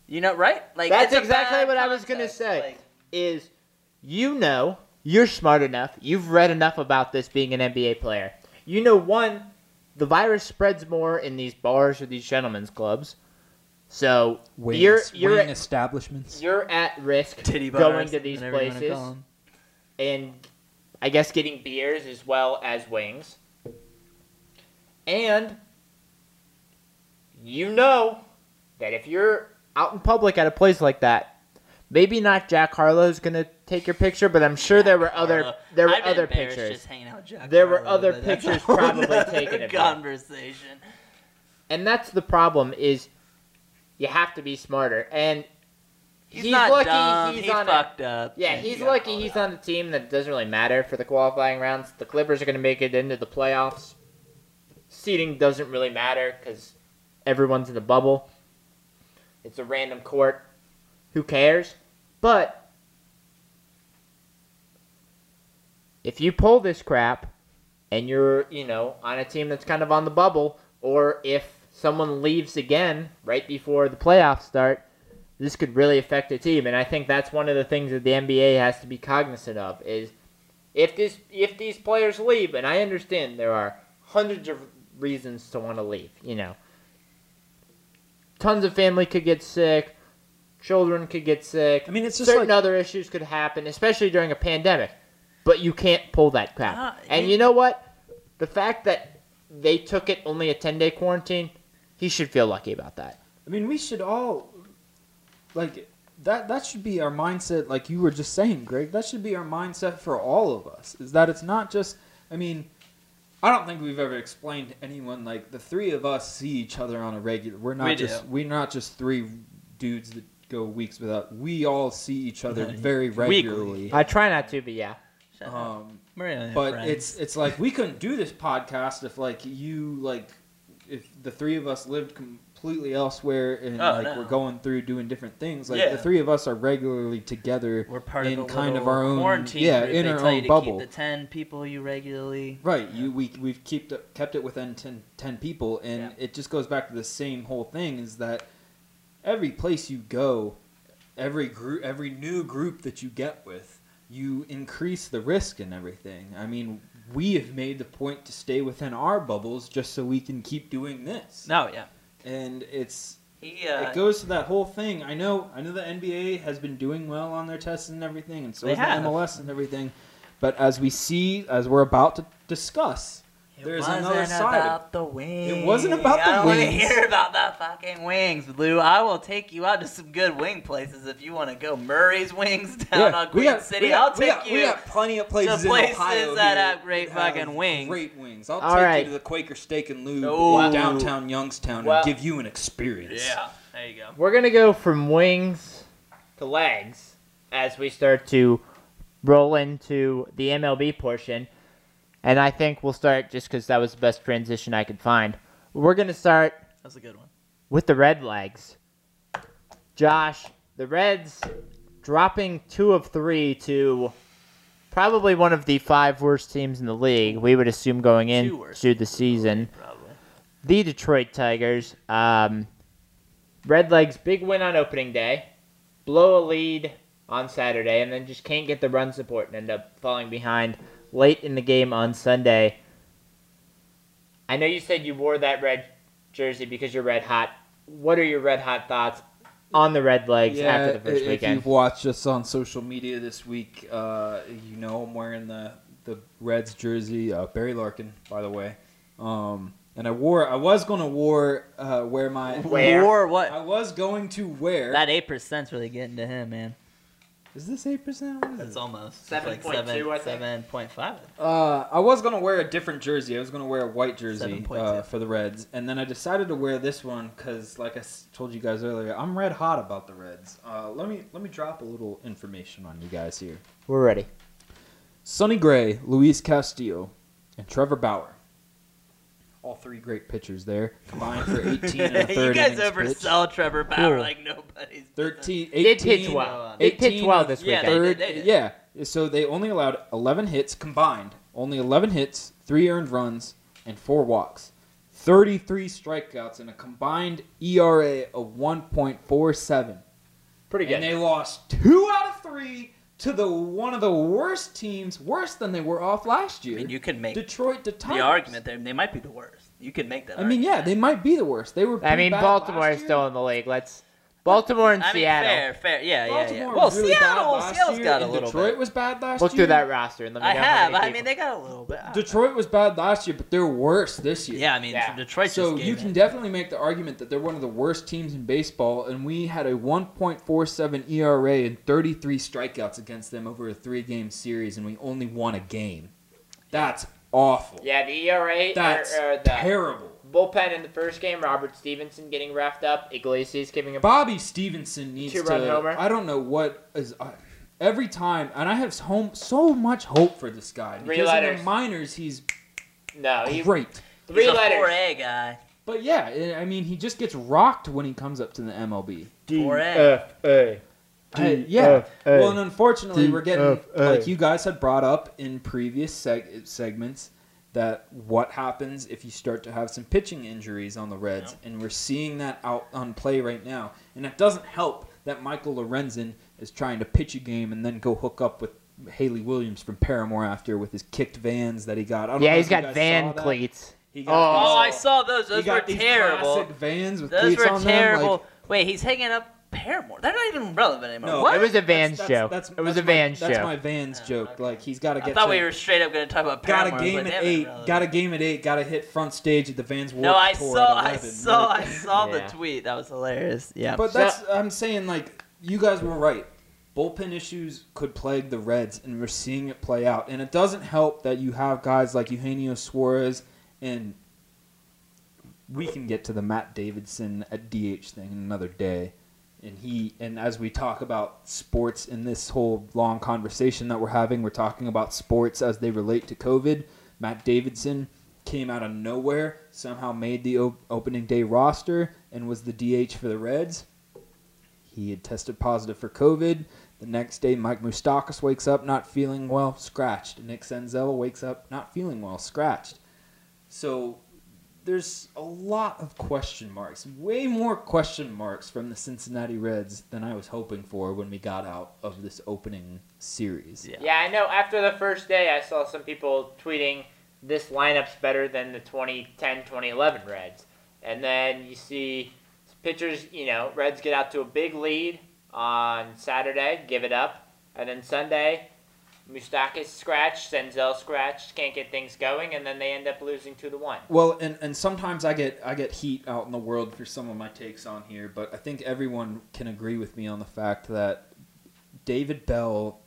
You know, right? Like, that's exactly what context. I was going to say, like, is you know... You're smart enough. You've read enough about this being an N B A player. You know, one, the virus spreads more in these bars or these gentlemen's clubs. So wings, you're you're at, establishments. You're at risk Titty bars, going to these places, and I guess getting beers as well as wings. And you know that if you're out in public at a place like that. Maybe not Jack Harlow's gonna take your picture, but I'm sure Jack there were other Harlow. there were I've other pictures. Just hanging out with Jack there Harlow, were other pictures probably taken of conversation. And that's the problem is you have to be smarter. And he's, he's not lucky dumb. he's, he's on fucked a, up. Yeah, he's he lucky he's up. on a team that doesn't really matter for the qualifying rounds. The Clippers are gonna make it into the playoffs. Seating doesn't really matter because everyone's in the bubble. It's a random court. Who cares? But if you pull this crap and you're, you know, on a team that's kind of on the bubble, or if someone leaves again right before the playoffs start, this could really affect a team. And I think that's one of the things that the N B A has to be cognizant of is if this if these players leave, and I understand there are hundreds of reasons to want to leave, you know. Tons of family could get sick. Children could get sick. I mean, it's just certain like, other issues could happen, especially during a pandemic. But you can't pull that crap. Uh, and you know what? The fact that they took it only a ten-day quarantine, he should feel lucky about that. I mean, we should all, like, that that should be our mindset, like you were just saying, Greg. That should be our mindset for all of us, is that it's not just, I mean, I don't think we've ever explained to anyone, like, the three of us see each other on a regular, we're not we just, do. we're not just three dudes that go weeks without. We all see each other very regularly. Weekly. I try not to, but yeah. Um, really but friends. it's it's like we couldn't do this podcast if like you like if the three of us lived completely elsewhere and oh, like no. we're going through doing different things. Like yeah. the three of us are regularly together. We're part in of kind of our own quarantine. Yeah, in our own bubble. Keep the ten people you regularly. Right. Yeah. You we we've kept kept it within ten, ten people, and yeah. it just goes back to the same whole thing is that. Every place you go, every group, every new group that you get with, you increase the risk and everything. I mean, we have made the point to stay within our bubbles just so we can keep doing this. No, yeah, and it's he, uh, it goes to that whole thing. I know, I know the N B A has been doing well on their tests and everything, and so is the M L S and everything. But as we see, as we're about to discuss. There's wasn't another side. About the wings. It wasn't about the wings. I don't want to hear about the fucking wings, Lou. I will take you out to some good wing places if you want to go. Murray's Wings down yeah, on Queen got, City. Got, I'll take got, you. We got plenty of places, to places in Ohio that have great have fucking wings. Great wings. I'll All take right. you to the Quaker Steak and Lube oh, downtown Youngstown well, and give you an experience. Yeah, there you go. We're gonna go from wings to legs as we start to roll into the M L B portion. And I think we'll start, just because that was the best transition I could find. We're going to start That's a good one. with the Red Legs. Josh, the Reds dropping two of three to probably one of the five worst teams in the league, we would assume going into the season. Probably. The Detroit Tigers. Um, Red Legs, big win on opening day. Blow a lead on Saturday, and then just can't get the run support and end up falling behind late in the game on Sunday. I know you said you wore that red jersey because you're red hot. What are your red hot thoughts on the Red Legs yeah, after the first if weekend? If you've watched us on social media this week, uh, you know I'm wearing the the Reds jersey, uh, Barry Larkin, by the way. Um, and I wore, I was going to wore, uh, wear my. Wear. Wore what? I was going to wear. That eight percent's really getting to him, man. Is this eight percent? What is That's it? Almost. seven point two, like seven, I think. seven point five. Uh, I was going to wear a different jersey. I was going to wear a white jersey uh, for the Reds. And then I decided to wear this one because, like I told you guys earlier, I'm red hot about the Reds. Uh, let me let me drop a little information on you guys here. We're ready. Sonny Gray, Luis Castillo, and Trevor Bauer. All three great pitchers there, combined for eighteen and a third. You guys oversell pitch. Trevor Bauer cool. like nobody's. thirteen, eighteen, they pitched well. They pitched well this yeah, weekend. Third, they did, they did. Yeah, so they only allowed eleven hits combined. Only eleven hits, three earned runs, and four walks. thirty-three strikeouts and a combined E R A of one point four seven. Pretty good. And they lost two out of three to the one of the worst teams, worse than they were off last year. I mean, you can make Detroit the Tigers. The argument that they might be the worst. You can make that. I argument. mean, yeah, they might be the worst. They were. I mean, Baltimore is still in the league. Let's Baltimore and I Seattle. Mean, fair, fair, yeah, Baltimore yeah, yeah. Well, really Seattle, Seattle's year, got a little. Detroit bit. was bad last Look year. Look through that roster and let me I know have. I mean, they got a little bit. Detroit was bad last year, but they're worse this year. Yeah, I mean, yeah. Detroit. So just you can it. definitely make the argument that they're one of the worst teams in baseball, and we had a one point four seven E R A and thirty-three strikeouts against them over a three-game series, and we only won a game. That's awful. Yeah, the E R A. That's or, or the... terrible. Bullpen in the first game, Robert Stevenson getting roughed up, Iglesias giving up. Bobby Stevenson needs to. Homer. I don't know what is. Uh, every time, and I have home, so much hope for this guy. Because three letters. In the minors, he's no, he, great. Three he's letters. four A guy. But yeah, I mean, he just gets rocked when he comes up to the M L B. four A. I, yeah. Well, and unfortunately, we're getting, like you guys had brought up in previous seg- segments, that what happens if you start to have some pitching injuries on the Reds, yeah. and we're seeing that out on play right now. And it doesn't help that Michael Lorenzen is trying to pitch a game and then go hook up with Haley Williams from Paramore after with his kicked Vans that he got. I don't yeah, know he's got Van cleats. He got oh, these, oh, I saw those. Those were terrible. Classic Vans with those were on terrible. Like, wait, he's hanging up Paramore. They're not even relevant anymore. No, what? It was a Vans that's, that's, joke. That's, that's, it was a Vans joke. That's my Vans oh, joke. Okay. Like he's got to get. I thought to, we were straight up going to talk about Paramore. Got a game at eight. Got a game at eight. Got to hit front stage at the Vans Warped Tour. No, I saw. I saw. Like, I saw the yeah. tweet. That was hilarious. Yeah. But that's. I'm saying like you guys were right. Bullpen issues could plague the Reds, and we're seeing it play out. And it doesn't help that you have guys like Eugenio Suarez and. We can get to the Matt Davidson at D H thing another day. And he and as we talk about sports in this whole long conversation that we're having, we're talking about sports as they relate to COVID. Matt Davidson came out of nowhere, somehow made the op- opening day roster, and was the D H for the Reds. He had tested positive for COVID. The next day, Mike Moustakas wakes up not feeling well, scratched. Nick Senzel wakes up not feeling well, scratched. So... there's a lot of question marks, way more question marks from the Cincinnati Reds than I was hoping for when we got out of this opening series. Yeah, yeah I know. After the first day, I saw some people tweeting, this lineup's better than the twenty ten twenty eleven Reds. And then you see pitchers, you know, Reds get out to a big lead on Saturday, give it up. And then Sunday, Moustakas scratched, Senzel scratched, can't get things going, and then they end up losing two to one. Well, and, and sometimes I get I get heat out in the world for some of my takes on here, but I think everyone can agree with me on the fact that David Bell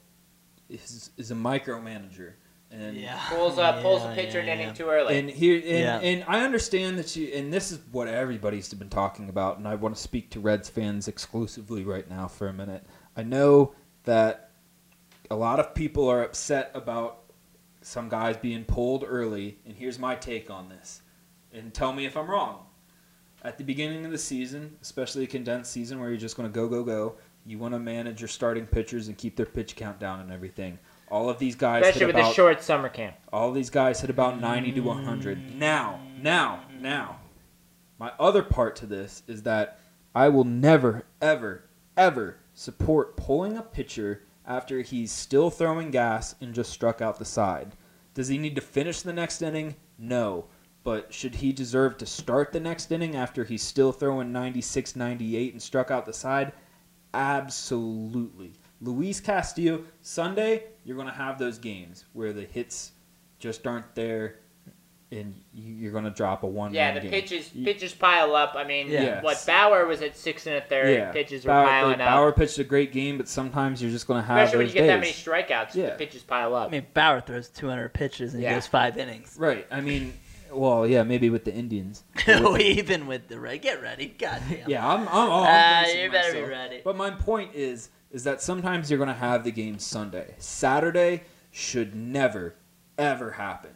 is is a micromanager and yeah. pulls up yeah, pulls a pitcher yeah, in inning yeah. too early. And here and, yeah. and I understand that you and this is what everybody's been talking about, and I want to speak to Reds fans exclusively right now for a minute. I know that a lot of people are upset about some guys being pulled early, and here's my take on this. And tell me if I'm wrong. At the beginning of the season, especially a condensed season where you're just going to go, go, go, you want to manage your starting pitchers and keep their pitch count down and everything. All of these guys especially hit with about, the short summer camp. All of these guys hit about ninety to one hundred. Now, now, now. My other part to this is that I will never, ever, ever support pulling a pitcher after he's still throwing gas and just struck out the side. Does he need to finish the next inning? No. But should he deserve to start the next inning after he's still throwing ninety-six, ninety-eight and struck out the side? Absolutely. Luis Castillo. Sunday, you're going to have those games where the hits just aren't there, and you're going to drop a one. Yeah, the game. pitches pitches pile up. I mean, yes. what Bauer was at six and a third, yeah. pitches were Bauer, piling up. Bauer pitched a great game, but sometimes you're just going to have especially those when you get days. that many strikeouts, yeah. the pitches pile up. I mean, Bauer throws two hundred pitches and yeah. he goes five innings. Right. I mean, well, yeah, maybe with the Indians. With Even with the right, get ready, goddamn. yeah, I'm. I'm, all, I'm uh, you better myself. be ready. But my point is, is that sometimes you're going to have the game Sunday. Saturday should never, ever happen,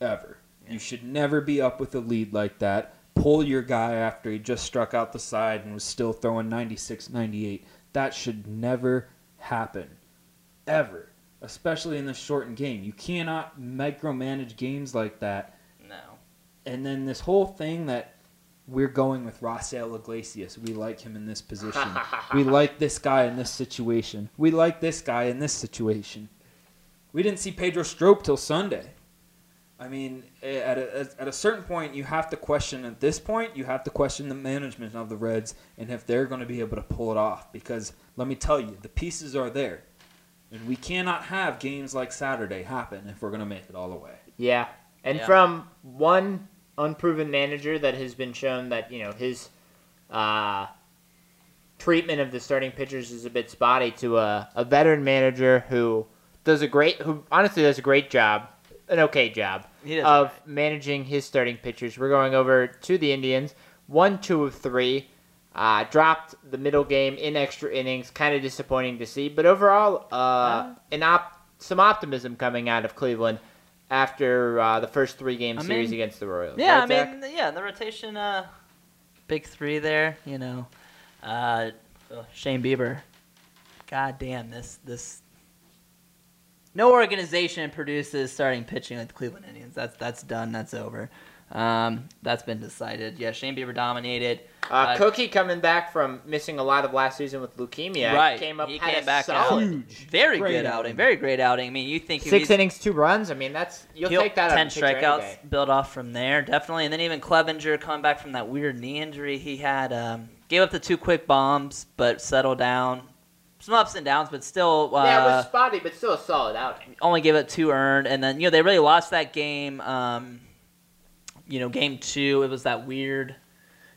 ever. You should never be up with a lead like that. Pull your guy after he just struck out the side and was still throwing ninety-six, ninety-eight. That should never happen, ever, especially in the shortened game. You cannot micromanage games like that. No. And then this whole thing that we're going with Raisel Iglesias. We like him in this position. We like this guy in this situation. We like this guy in this situation. We didn't see Pedro Strop till Sunday. I mean, at a, at a certain point, you have to question, at this point, you have to question the management of the Reds and if they're going to be able to pull it off. Because let me tell you, the pieces are there. And we cannot have games like Saturday happen if we're going to make it all the way. Yeah. And yeah. from one unproven manager that has been shown that, you know, his uh, treatment of the starting pitchers is a bit spotty to a, a veteran manager who does a great, who honestly does a great job. An okay job of right. managing his starting pitchers. We're going over to the Indians. One, two of three. Uh, dropped the middle game in extra innings. Kind of disappointing to see. But overall, uh, uh, an op- some optimism coming out of Cleveland after uh, the first three-game I series mean, against the Royals. Yeah, right, I mean, Zach? yeah, the rotation, uh, big three there. You know, uh, Shane Bieber. God damn, this this... No organization produces starting pitching like the Cleveland Indians. That's that's done. That's over. Um, that's been decided. Yeah, Shane Bieber dominated. Uh, uh, Koki coming back from missing a lot of last season with leukemia. Right. Came up, he had came a back solid. Huge. Very great good outing. Very great outing. I mean, you think... Six innings, two runs. I mean, that's you'll take that ten out of the strikeouts, anyway. Build off from there, definitely. And then even Clevenger coming back from that weird knee injury he had. Um, gave up the two quick bombs, but settled down. Some ups and downs, but still... Uh, yeah, it was spotty, but still a solid outing. Only gave up two earned, and then, you know, they really lost that game. Um, you know, game two, it was that weird...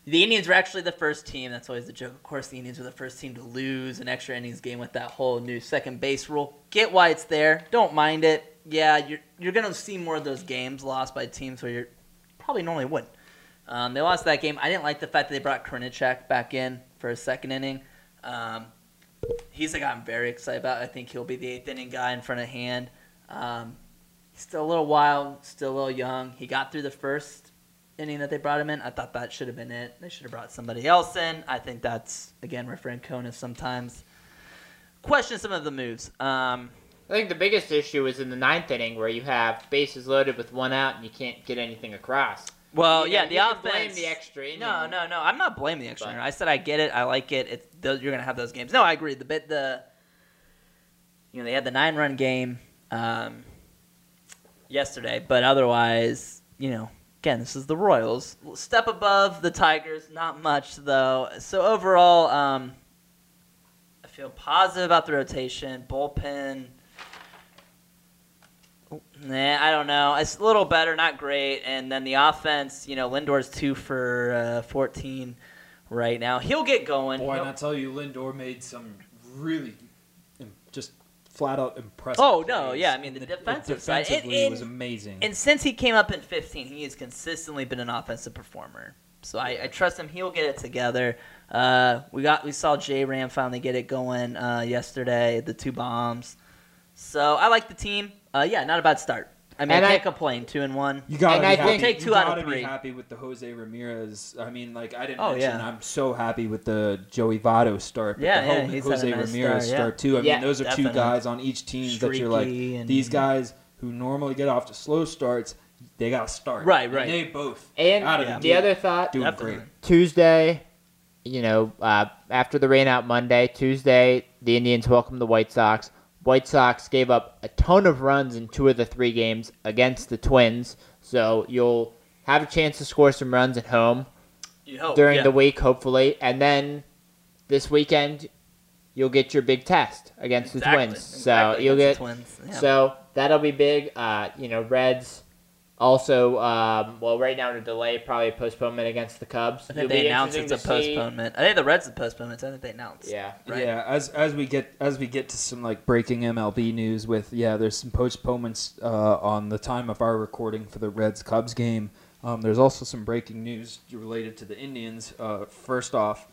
The Indians were actually the first team. That's always the joke. Of course, the Indians were the first team to lose an extra innings game with that whole new second base rule. Get why it's there. Don't mind it. Yeah, you're you're going to see more of those games lost by teams where you probably normally wouldn't. Um, they lost that game. I didn't like the fact that they brought Krejci back in for a second inning. Um... He's a guy I'm very excited about. I think he'll be the eighth inning guy in front of hand. Um, he's still a little wild, still a little young. He got through the first inning that they brought him in. I thought that should have been it. They should have brought somebody else in. I think that's, again, where Francona sometimes questions some of the moves. Um, I think the biggest issue is in the ninth inning where you have bases loaded with one out and you can't get anything across. Well, you yeah, the offense. Blame the extra inning. No, no, no. I'm not blaming the extra inning. I said I get it. I like it. It's those, you're gonna have those games. No, I agree. The bit the, you know, they had the nine run game um, yesterday, but otherwise, you know, again, this is the Royals. Step above the Tigers, not much though. So overall, um, I feel positive about the rotation, bullpen. Nah, I don't know. It's a little better, not great. And then the offense, you know, Lindor's two for uh, fourteen right now. He'll get going. Boy, and I tell you, Lindor made some really just flat-out impressive Oh, no, yeah. I mean, the, the defensive side. Defensively and, and, was amazing. And since he came up in fifteen, he has consistently been an offensive performer. So I, I trust him. He'll get it together. Uh, we got we saw J-Ram finally get it going uh, yesterday, the two bombs. So I like the team. Uh, yeah, not a bad start. I mean, and I can't I, complain. Two and one. You got to take two out of three. Be happy with the Jose Ramirez. I mean, like I didn't oh, mention, yeah. I'm so happy with the Joey Votto start. But yeah, the yeah, he's Jose nice Ramirez star, start yeah. too. I yeah, mean, those are definitely. two guys on each team Streaky that you're like and, these guys who normally get off to slow starts. They got to start. Right, right. And they both. And out of yeah, the, the other thought, doing definitely. great. Tuesday, you know, uh, after the rain out Monday, Tuesday, the Indians welcome the White Sox. White Sox gave up a ton of runs in two of the three games against the Twins, so you'll have a chance to score some runs at home you hope, during yeah. the week, hopefully. And then this weekend, you'll get your big test against exactly. the Twins. So exactly. you'll get Twins. Yeah. So that'll be big. Uh, you know, Reds also. Um, well, right now in a delay, probably a postponement against the Cubs. I think it'll they announced it's a postponement. See. I think the Reds are postponements. I think they announced. Yeah, right? yeah. As as we get as we get to some like breaking M L B news with yeah, there's some postponements uh, on the time of our recording for the Reds Cubs game. Um, there's also some breaking news related to the Indians. Uh, first off,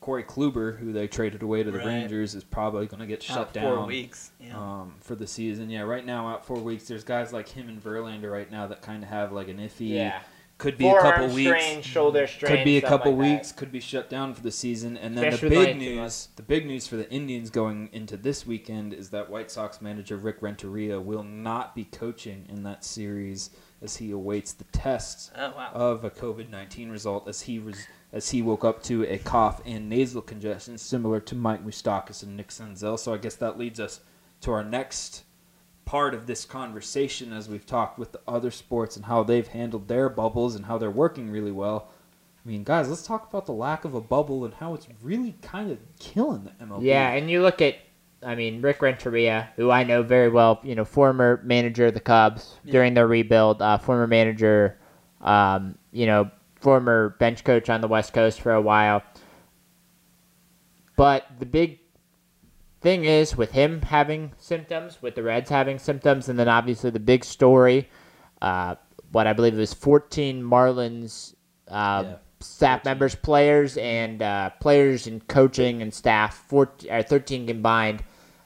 Corey Kluber, who they traded away to the right. Rangers, is probably going to get shut out down four weeks yeah. um, for the season. Yeah, right now out four weeks. There's guys like him and Verlander right now that kind of have like an iffy. Yeah. Could be Forearm a couple strain, weeks. Shoulder strain. Could be a couple like weeks. That. Could be shut down for the season. And then Especially the big news. The big news for the Indians going into this weekend is that White Sox manager Rick Renteria will not be coaching in that series, as he awaits the test oh, wow. of a COVID nineteen result, as he was as he woke up to a cough and nasal congestion similar to Mike Moustakas and Nick Senzel. So I guess that leads us to our next part of this conversation, as we've talked with the other sports and how they've handled their bubbles and how they're working really well. I mean, guys, let's talk about the lack of a bubble and how it's really kind of killing the M L B. Yeah, and you look at, I mean, Rick Renteria, who I know very well, you know, former manager of the Cubs yeah. during their rebuild, uh, former manager, um, you know, former bench coach on the West Coast for a while. But the big thing is, with him having symptoms, with the Reds having symptoms, and then obviously the big story, uh, what I believe was fourteen Marlins uh, yeah. staff members, players, and uh, players and coaching and staff, fourteen, or thirteen combined,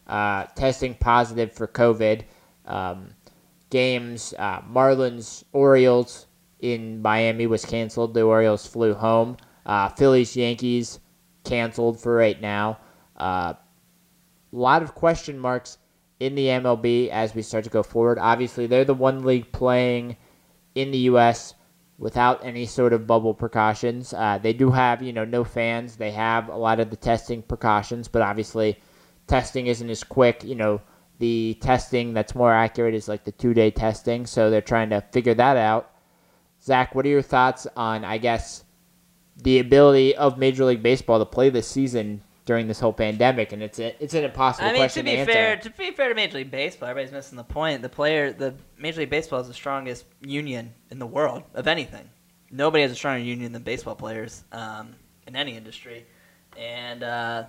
Uh, testing positive for COVID. Um, games, uh, Marlins, Orioles in Miami was canceled. The Orioles flew home. Uh, Phillies, Yankees canceled for right now. Uh, a lot of question marks in the M L B as we start to go forward. Obviously, they're the one league playing in the U S without any sort of bubble precautions. Uh, they do have, you know, no fans. They have a lot of the testing precautions, but obviously testing isn't as quick. You know, the testing that's more accurate is like the two-day testing, so they're trying to figure that out. Zach, what are your thoughts on, I guess, the ability of Major League Baseball to play this season during this whole pandemic? And it's a, it's an impossible I mean, question to, be to answer. Fair, to be fair to Major League Baseball, everybody's missing the point. The player, the Major League Baseball is the strongest union in the world of anything. Nobody has a stronger union than baseball players um, in any industry. And uh,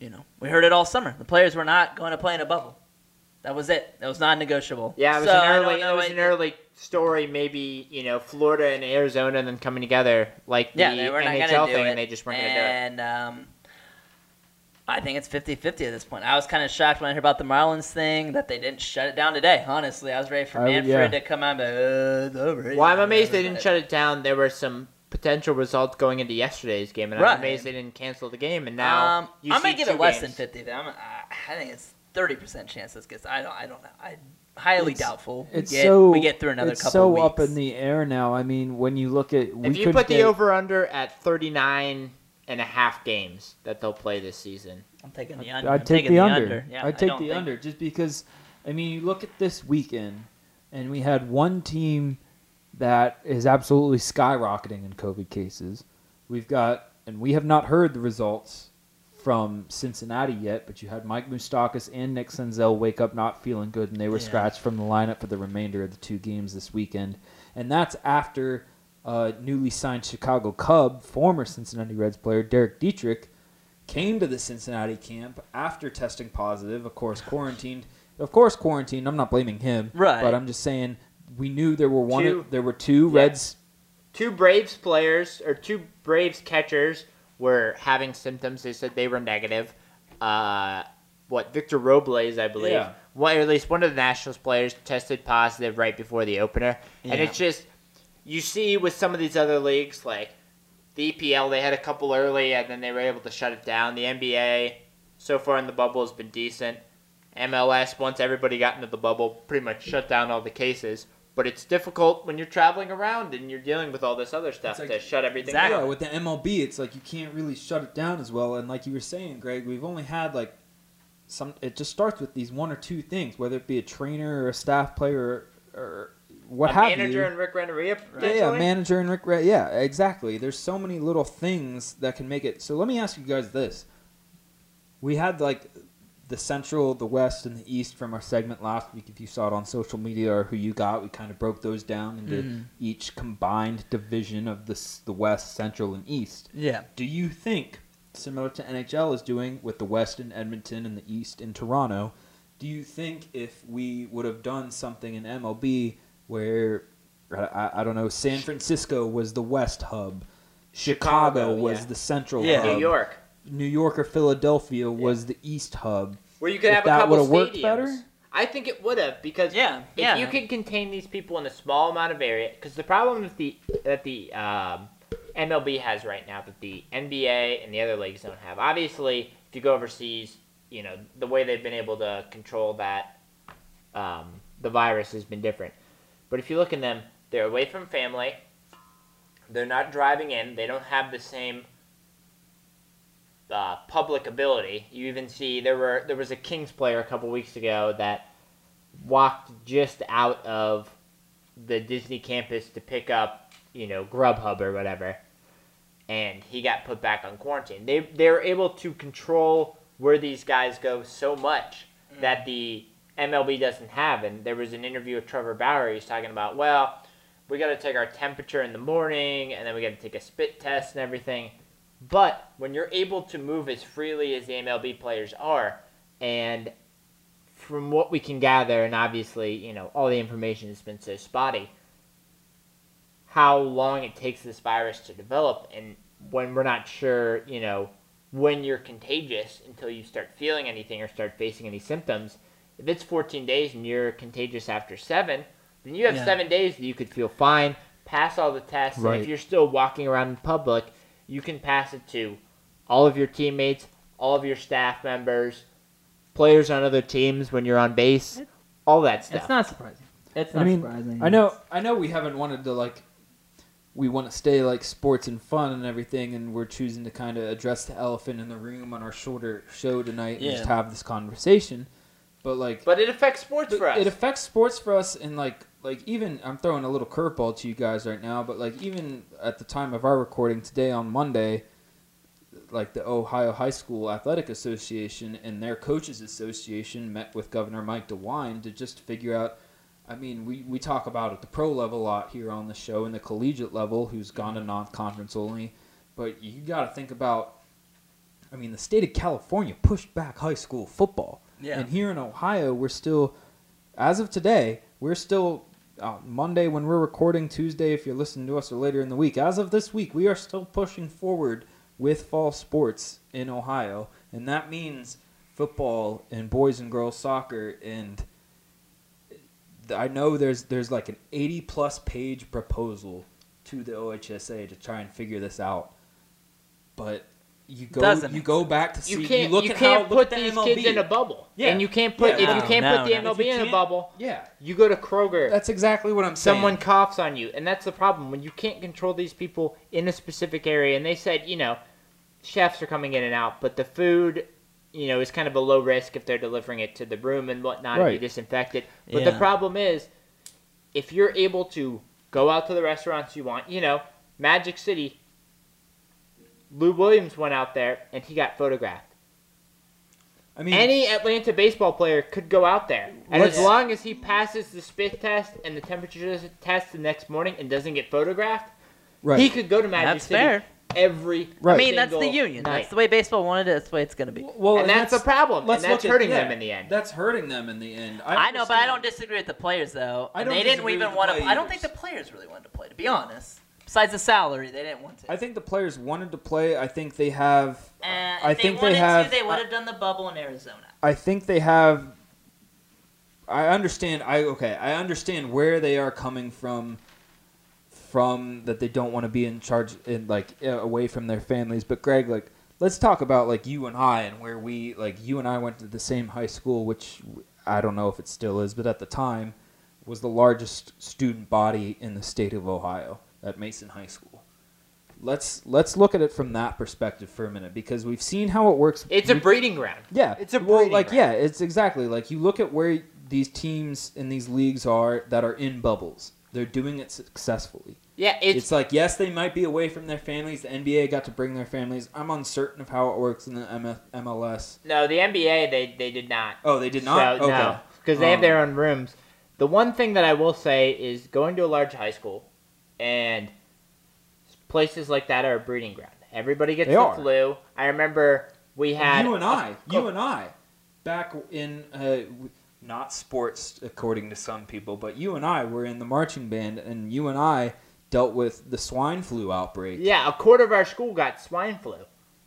you know, we heard it all summer. The players were not going to play in a bubble. That was it. That was non-negotiable. Yeah, it was, so an, early, it was it, an early story. Maybe, you know, Florida and Arizona and then coming together like the yeah, they were N H L not thing, and they just weren't going to do it. And um, I think it's fifty-fifty at this point. I was kind of shocked when I heard about the Marlins thing that they didn't shut it down today. Honestly, I was ready for Manfred uh, yeah. to come out and be like, uh, it's over. Well, I'm amazed they didn't shut it down. There were some potential results going into yesterday's game, and right. I'm amazed they didn't cancel the game. And now um, you I'm going to give it less games. than fifty. I'm, I think it's thirty percent chance this gets. I don't. I don't know. I highly it's, doubtful. It's we get, so we get through another it's couple so of weeks. It's so up in the air now. I mean, when you look at we if you could put get, the over under at thirty-nine and a half games that they'll play this season, I'm taking the under. I'd take the, the under. under. Yeah, I'd take the think... under just because. I mean, you look at this weekend, and we had one team that is absolutely skyrocketing in COVID cases. We've got, and we have not heard the results from Cincinnati yet, but you had Mike Moustakas and Nick Senzel wake up not feeling good, and they were yeah. scratched from the lineup for the remainder of the two games this weekend. And that's after uh, newly signed Chicago Cub, former Cincinnati Reds player Derek Dietrich, came to the Cincinnati camp after testing positive, of course quarantined. Of course quarantined, I'm not blaming him, right. but I'm just saying... We knew there were one. Two, there were two yeah. Reds, two Braves players or two Braves catchers were having symptoms. They said they were negative. Uh, what Victor Robles, I believe, yeah. one, or at least one of the Nationals players tested positive right before the opener. Yeah. And it's just you see with some of these other leagues like the E P L, they had a couple early and then they were able to shut it down. The N B A so far in the bubble has been decent. M L S once everybody got into the bubble, pretty much shut down all the cases. But it's difficult when you're traveling around and you're dealing with all this other stuff like, to shut everything down. Exactly. Yeah, with the M L B, it's like you can't really shut it down as well. And like you were saying, Greg, we've only had like some. It just starts with these one or two things, whether it be a trainer or a staff player or, or what a have you. A manager and Rick Renteria. Right? Yeah, yeah, manager and Rick Renteria. Yeah, exactly. There's so many little things that can make it. So let me ask you guys this. we had like the Central, the West, and the East from our segment last week. If you saw it on social media or who you got, we kind of broke those down into mm. each combined division of the the West, Central, and East. Yeah. Do you think, similar to N H L is doing with the West in Edmonton and the East in Toronto, do you think if we would have done something in M L B where, I, I don't know, San Francisco was the West hub, Chicago, Chicago was yeah. the Central yeah. hub, New York. New York or Philadelphia was yeah. the East hub. Where you could have a couple of stadiums. Better? I think it would have because yeah, if yeah. you could contain these people in a small amount of area, because the problem that the that the um, M L B has right now that the N B A and the other leagues don't have. Obviously, if you go overseas, you know the way they've been able to control that um, the virus has been different. But if you look at them, they're away from family. They're not driving in. They don't have the same. Uh, public ability. You even see there were there was a Kings player a couple weeks ago that walked just out of the Disney campus to pick up, you know, Grubhub or whatever, and he got put back on quarantine. They they're able to control where these guys go so much mm. that the M L B doesn't have. And there was an interview with Trevor Bauer. He's talking about, well, we got to take our temperature in the morning, and then we got to take a spit test and everything. But when you're able to move as freely as the M L B players are, and from what we can gather, and obviously, you know, all the information has been so spotty, how long it takes this virus to develop, and when we're not sure, you know, when you're contagious until you start feeling anything or start facing any symptoms, if it's fourteen days and you're contagious after seven, then you have yeah. seven days that you could feel fine, pass all the tests, right. and if you're still walking around in public, you can pass it to all of your teammates, all of your staff members, players on other teams when you're on base, it's, all that stuff. It's not surprising. It's not I mean, surprising. I know I know we haven't wanted to, like, we want to stay, like, sports and fun and everything, and we're choosing to kind of address the elephant in the room on our shorter show tonight yeah. and just have this conversation. But, like... But it affects sports for us. It affects sports for us in, like... Like, even, I'm throwing a little curveball to you guys right now, but, like, even at the time of our recording today on Monday, like, the Ohio High School Athletic Association and their Coaches Association met with Governor Mike DeWine to just figure out, I mean, we, we talk about at the pro level a lot here on the show and the collegiate level, who's gone to non-conference only, but you got to think about, I mean, the state of California pushed back high school football. Yeah. And here in Ohio, we're still, as of today, we're still... Uh, Monday when we're recording, Tuesday if you're listening to us or later in the week. As of this week, we are still pushing forward with fall sports in Ohio, and that means football and boys and girls soccer. And I know there's there's like an eighty-plus page proposal to the O H S A to try and figure this out, but you go Doesn't you go back to see you, you look you at can't how put look these kids in a bubble. Yeah. And you can't put yeah, if no, you can't no, put the no. M L B in a bubble. Yeah. You go to Kroger. That's exactly what I'm saying. Someone coughs on you, and that's the problem when you can't control these people in a specific area. And they said, you know, chefs are coming in and out, but the food, you know, is kind of a low risk if they're delivering it to the room and whatnot, right. and you disinfect it. But yeah. the problem is, if you're able to go out to the restaurants you want, you know, Magic City. Lou Williams went out there, and he got photographed. I mean, any Atlanta baseball player could go out there. And as long as he passes the spit test and the temperature test the next morning and doesn't get photographed, right. he could go to Magic that's City fair. Every right. I mean, that's the union. Night. That's the way baseball wanted it. That's the way it's going to be. Well, and, and that's a problem. And that's hurting at, yeah, them in the end. That's hurting them in the end. I, I know, but I don't disagree with the players, though. I don't they didn't even want to. I don't think the players really wanted to play, to be honest. Besides the salary, they didn't want to. I think the players wanted to play. I think they have. Uh, I if think they, wanted they have. To, they would have done the bubble in Arizona. I think they have. I understand. I okay. I understand where they are coming from. From that they don't want to be in charge and like away from their families. But Greg, like, let's talk about like you and I and where we like you and I went to the same high school, which I don't know if it still is, but at the time was the largest student body in the state of Ohio. At Mason High School. Let's let's look at it from that perspective for a minute because we've seen how it works. It's you, a breeding ground. Yeah. It's a breeding well, like, ground. Yeah, it's exactly. Like, you look at where these teams in these leagues are that are in bubbles. They're doing it successfully. Yeah, it's, it's like, yes, they might be away from their families. The N B A got to bring their families. I'm uncertain of how it works in the M L S. No, the N B A, they, they did not. Oh, they did not? So, okay. No, because they um, have their own rooms. The one thing that I will say is going to a large high school and places like that are a breeding ground. Everybody gets the flu. I remember we had... You and I. A, you and I. Back in... Uh, not sports, according to some people, but you and I were in the marching band, and you and I... dealt with the swine flu outbreak. Yeah, a quarter of our school got swine flu.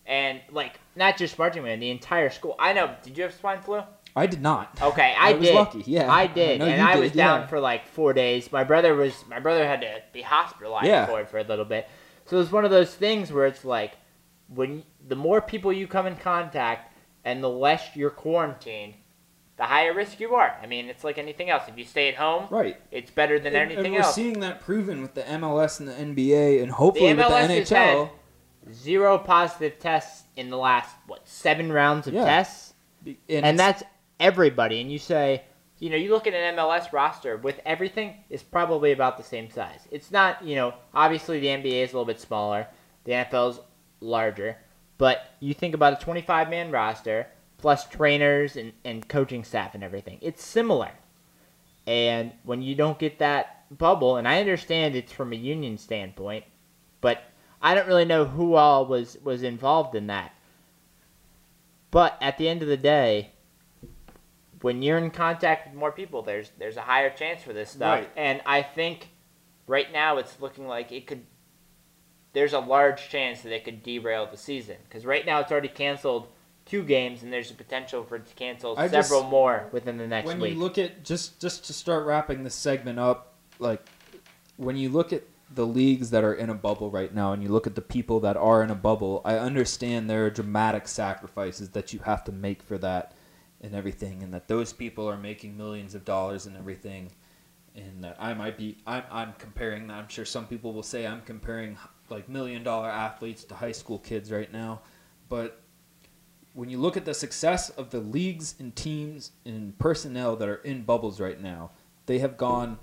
And, like, not just marching band, the entire school. I know. Did you have swine flu? I did not. Okay, I, I did. I was lucky, yeah. I did, I and I did. was down yeah. for, like, four days. My brother was. My brother had to be hospitalized yeah. for it for a little bit. So it was one of those things where it's like, when the more people you come in contact and the less you're quarantined, the higher risk you are. I mean, it's like anything else. If you stay at home, right. it's better than and, anything and we're else. We're seeing that proven with the M L S and the N B A and hopefully the M L S with the N H L. Has zero positive tests in the last, what, seven rounds of yeah. tests? And, and that's everybody. And you say, you know, you look at an M L S roster with everything, it's probably about the same size. It's not, you know, obviously the N B A is a little bit smaller. The N F L's larger. But you think about a twenty-five man roster, plus trainers and, and coaching staff and everything. It's similar. And when you don't get that bubble, and I understand it's from a union standpoint, but I don't really know who all was, was involved in that. But at the end of the day, when you're in contact with more people, there's there's a higher chance for this stuff. Right. And I think right now it's looking like it could. There's a large chance that it could derail the season. Because right now it's already canceled two games, and there's a potential for it to cancel I several just, more within the next when week. When you look at, just, just to start wrapping this segment up, like when you look at the leagues that are in a bubble right now and you look at the people that are in a bubble, I understand there are dramatic sacrifices that you have to make for that and everything, and that those people are making millions of dollars and everything, and that I might be, I'm, I'm comparing that. I'm sure some people will say I'm comparing like million-dollar athletes to high school kids right now, but when you look at the success of the leagues and teams and personnel that are in bubbles right now, they have gone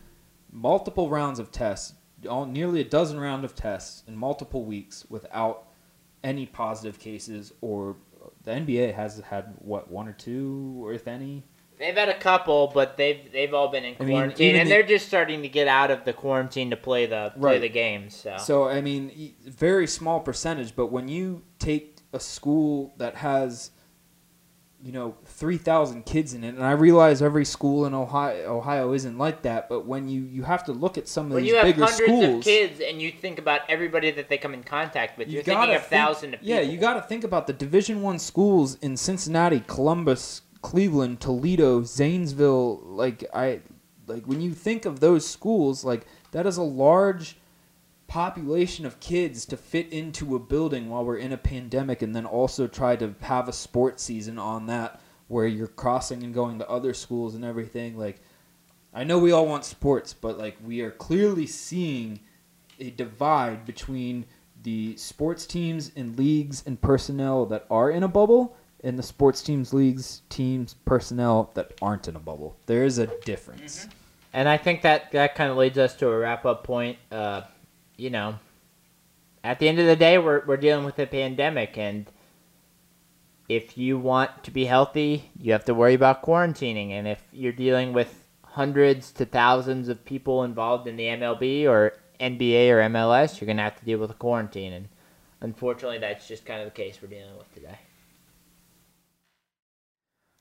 multiple rounds of tests, all, nearly a dozen rounds of tests in multiple weeks without any positive cases. Or the N B A has had, what, one or two, or if any? They've had a couple, but they've they've all been in quarantine, I mean, and the, they're just starting to get out of the quarantine to play the play right. the games. So. so, I mean, very small percentage, but when you take a school that has, you know, three thousand kids in it. And I realize every school in Ohio Ohio isn't like that, but when you, you have to look at some of when these bigger schools. When you have hundreds of kids and you think about everybody that they come in contact with, you're thinking of thousands of people. Yeah, you got to think about the Division One schools in Cincinnati, Columbus, Cleveland, Toledo, Zanesville. Like, I, like when you think of those schools, like that is a large population of kids to fit into a building while we're in a pandemic, and then also try to have a sports season on that where you're crossing and going to other schools and everything. Like, I know we all want sports, but like we are clearly seeing a divide between the sports teams and leagues and personnel that are in a bubble and the sports teams, leagues, teams, personnel that aren't in a bubble. There is a difference. Mm-hmm. And I think that that kind of leads us to a wrap-up point. Uh, You know, at the end of the day, we're we're dealing with a pandemic, and if you want to be healthy, you have to worry about quarantining. And if you're dealing with hundreds to thousands of people involved in the M L B or N B A or M L S, you're going to have to deal with a quarantine. And unfortunately, that's just kind of the case we're dealing with today.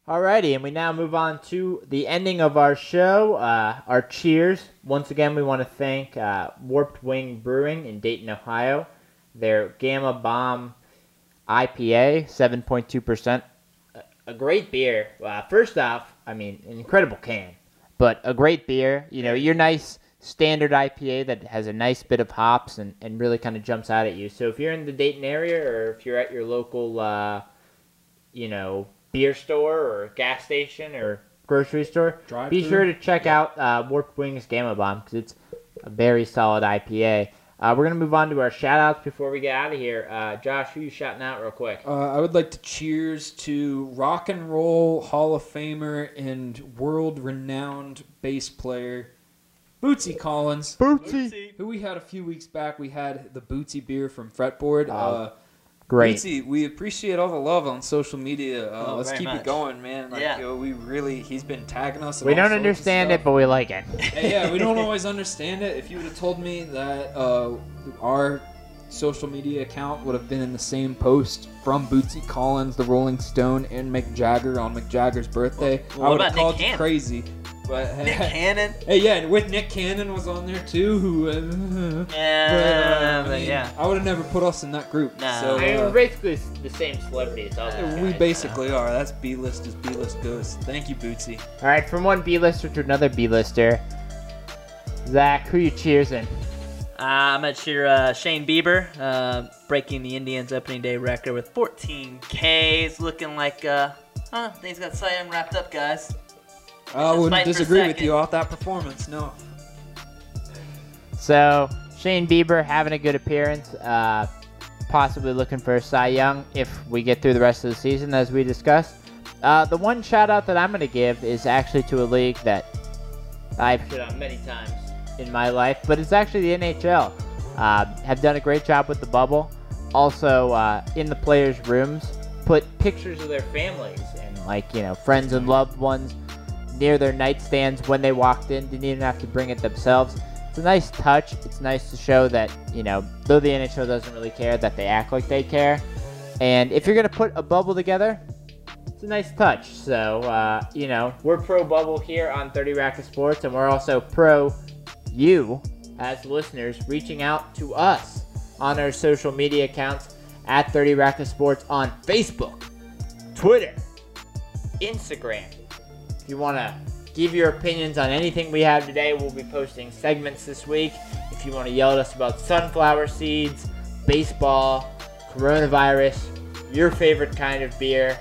Alrighty, and we now move on to the ending of our show, uh, our cheers. Once again, we want to thank uh, Warped Wing Brewing in Dayton, Ohio. Their Gamma Bomb I P A, seven point two percent. A great beer. Uh, first off, I mean, an incredible can, but a great beer. You know, your nice standard I P A that has a nice bit of hops and, and really kind of jumps out at you. So if you're in the Dayton area, or if you're at your local, uh, you know, beer store or gas station or grocery store, Drive be through. sure to check yeah. out uh, Warped Wing's Gamma Bomb, because it's a very solid I P A. Uh, we're going to move on to our shout-outs before we get out of here. Uh, Josh, who are you shouting out real quick? Uh, I would like to cheers to Rock and Roll Hall of Famer and world-renowned bass player Bootsy Collins. Bootsy. Who we had a few weeks back. We had the Bootsy beer from Fretboard. Oh, uh, great. Bootsy, we appreciate all the love on social media. Uh, oh, let's keep much. it going, man. Like, yeah. Yo, we really, he's been tagging us. We don't understand it, but we like it. And yeah, we don't always understand it. If you would have told me that uh, our social media account would have been in the same post from Bootsy Collins, the Rolling Stone, and Mick Jagger on Mick Jagger's birthday, well, I would have called you crazy. But, hey, Nick Cannon. Hey, yeah, and with Nick Cannon was on there too. Who? Uh, yeah, but, uh, I mean, yeah. I would have never put us in that group. Nah, so, I mean, uh, we're basically the same celebrities. All yeah, we guys, basically so. are. That's B-list as B-list goes. Thank you, Bootsy. All right, from one B-lister to another B-lister. Zach, who are you cheersing? Uh, I'm gonna cheer uh, Shane Bieber, uh, breaking the Indians' opening day record with fourteen Ks. Looking like, uh, huh? He's got Cy Young wrapped up, guys. I wouldn't disagree with you off that performance, no. So, Shane Bieber having a good appearance, uh, possibly looking for a Cy Young if we get through the rest of the season, as we discussed. Uh, the one shout-out that I'm going to give is actually to a league that I've been on many times in my life, but it's actually the N H L. Uh, have done a great job with the bubble. Also, uh, in the players' rooms, put pictures of their families and, like, you know, friends and loved ones near their nightstands when they walked in. Didn't even have to bring it themselves. It's a nice touch. It's nice to show that, you know, though the N H L doesn't really care, that they act like they care. And if you're going to put a bubble together, it's a nice touch. So, uh, you know, we're pro-bubble here on thirty Racket Sports, and we're also pro-you as listeners reaching out to us on our social media accounts at thirty Racket Sports on Facebook, Twitter, Instagram. If you want to give your opinions on anything we have today, we'll be posting segments this week. If you want to yell at us about sunflower seeds, baseball, coronavirus, your favorite kind of beer,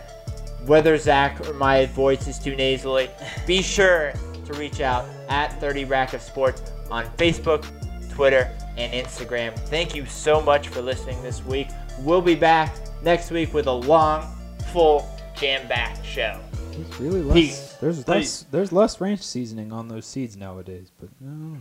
whether Zach or my voice is too nasally, be sure to reach out at thirty Rack of Sports on Facebook, Twitter, and Instagram. Thank you so much for listening this week. We'll be back next week with a long, full, jam-backed show. It's really less. Peace. There's Peace. less. There's less ranch seasoning on those seeds nowadays. But no.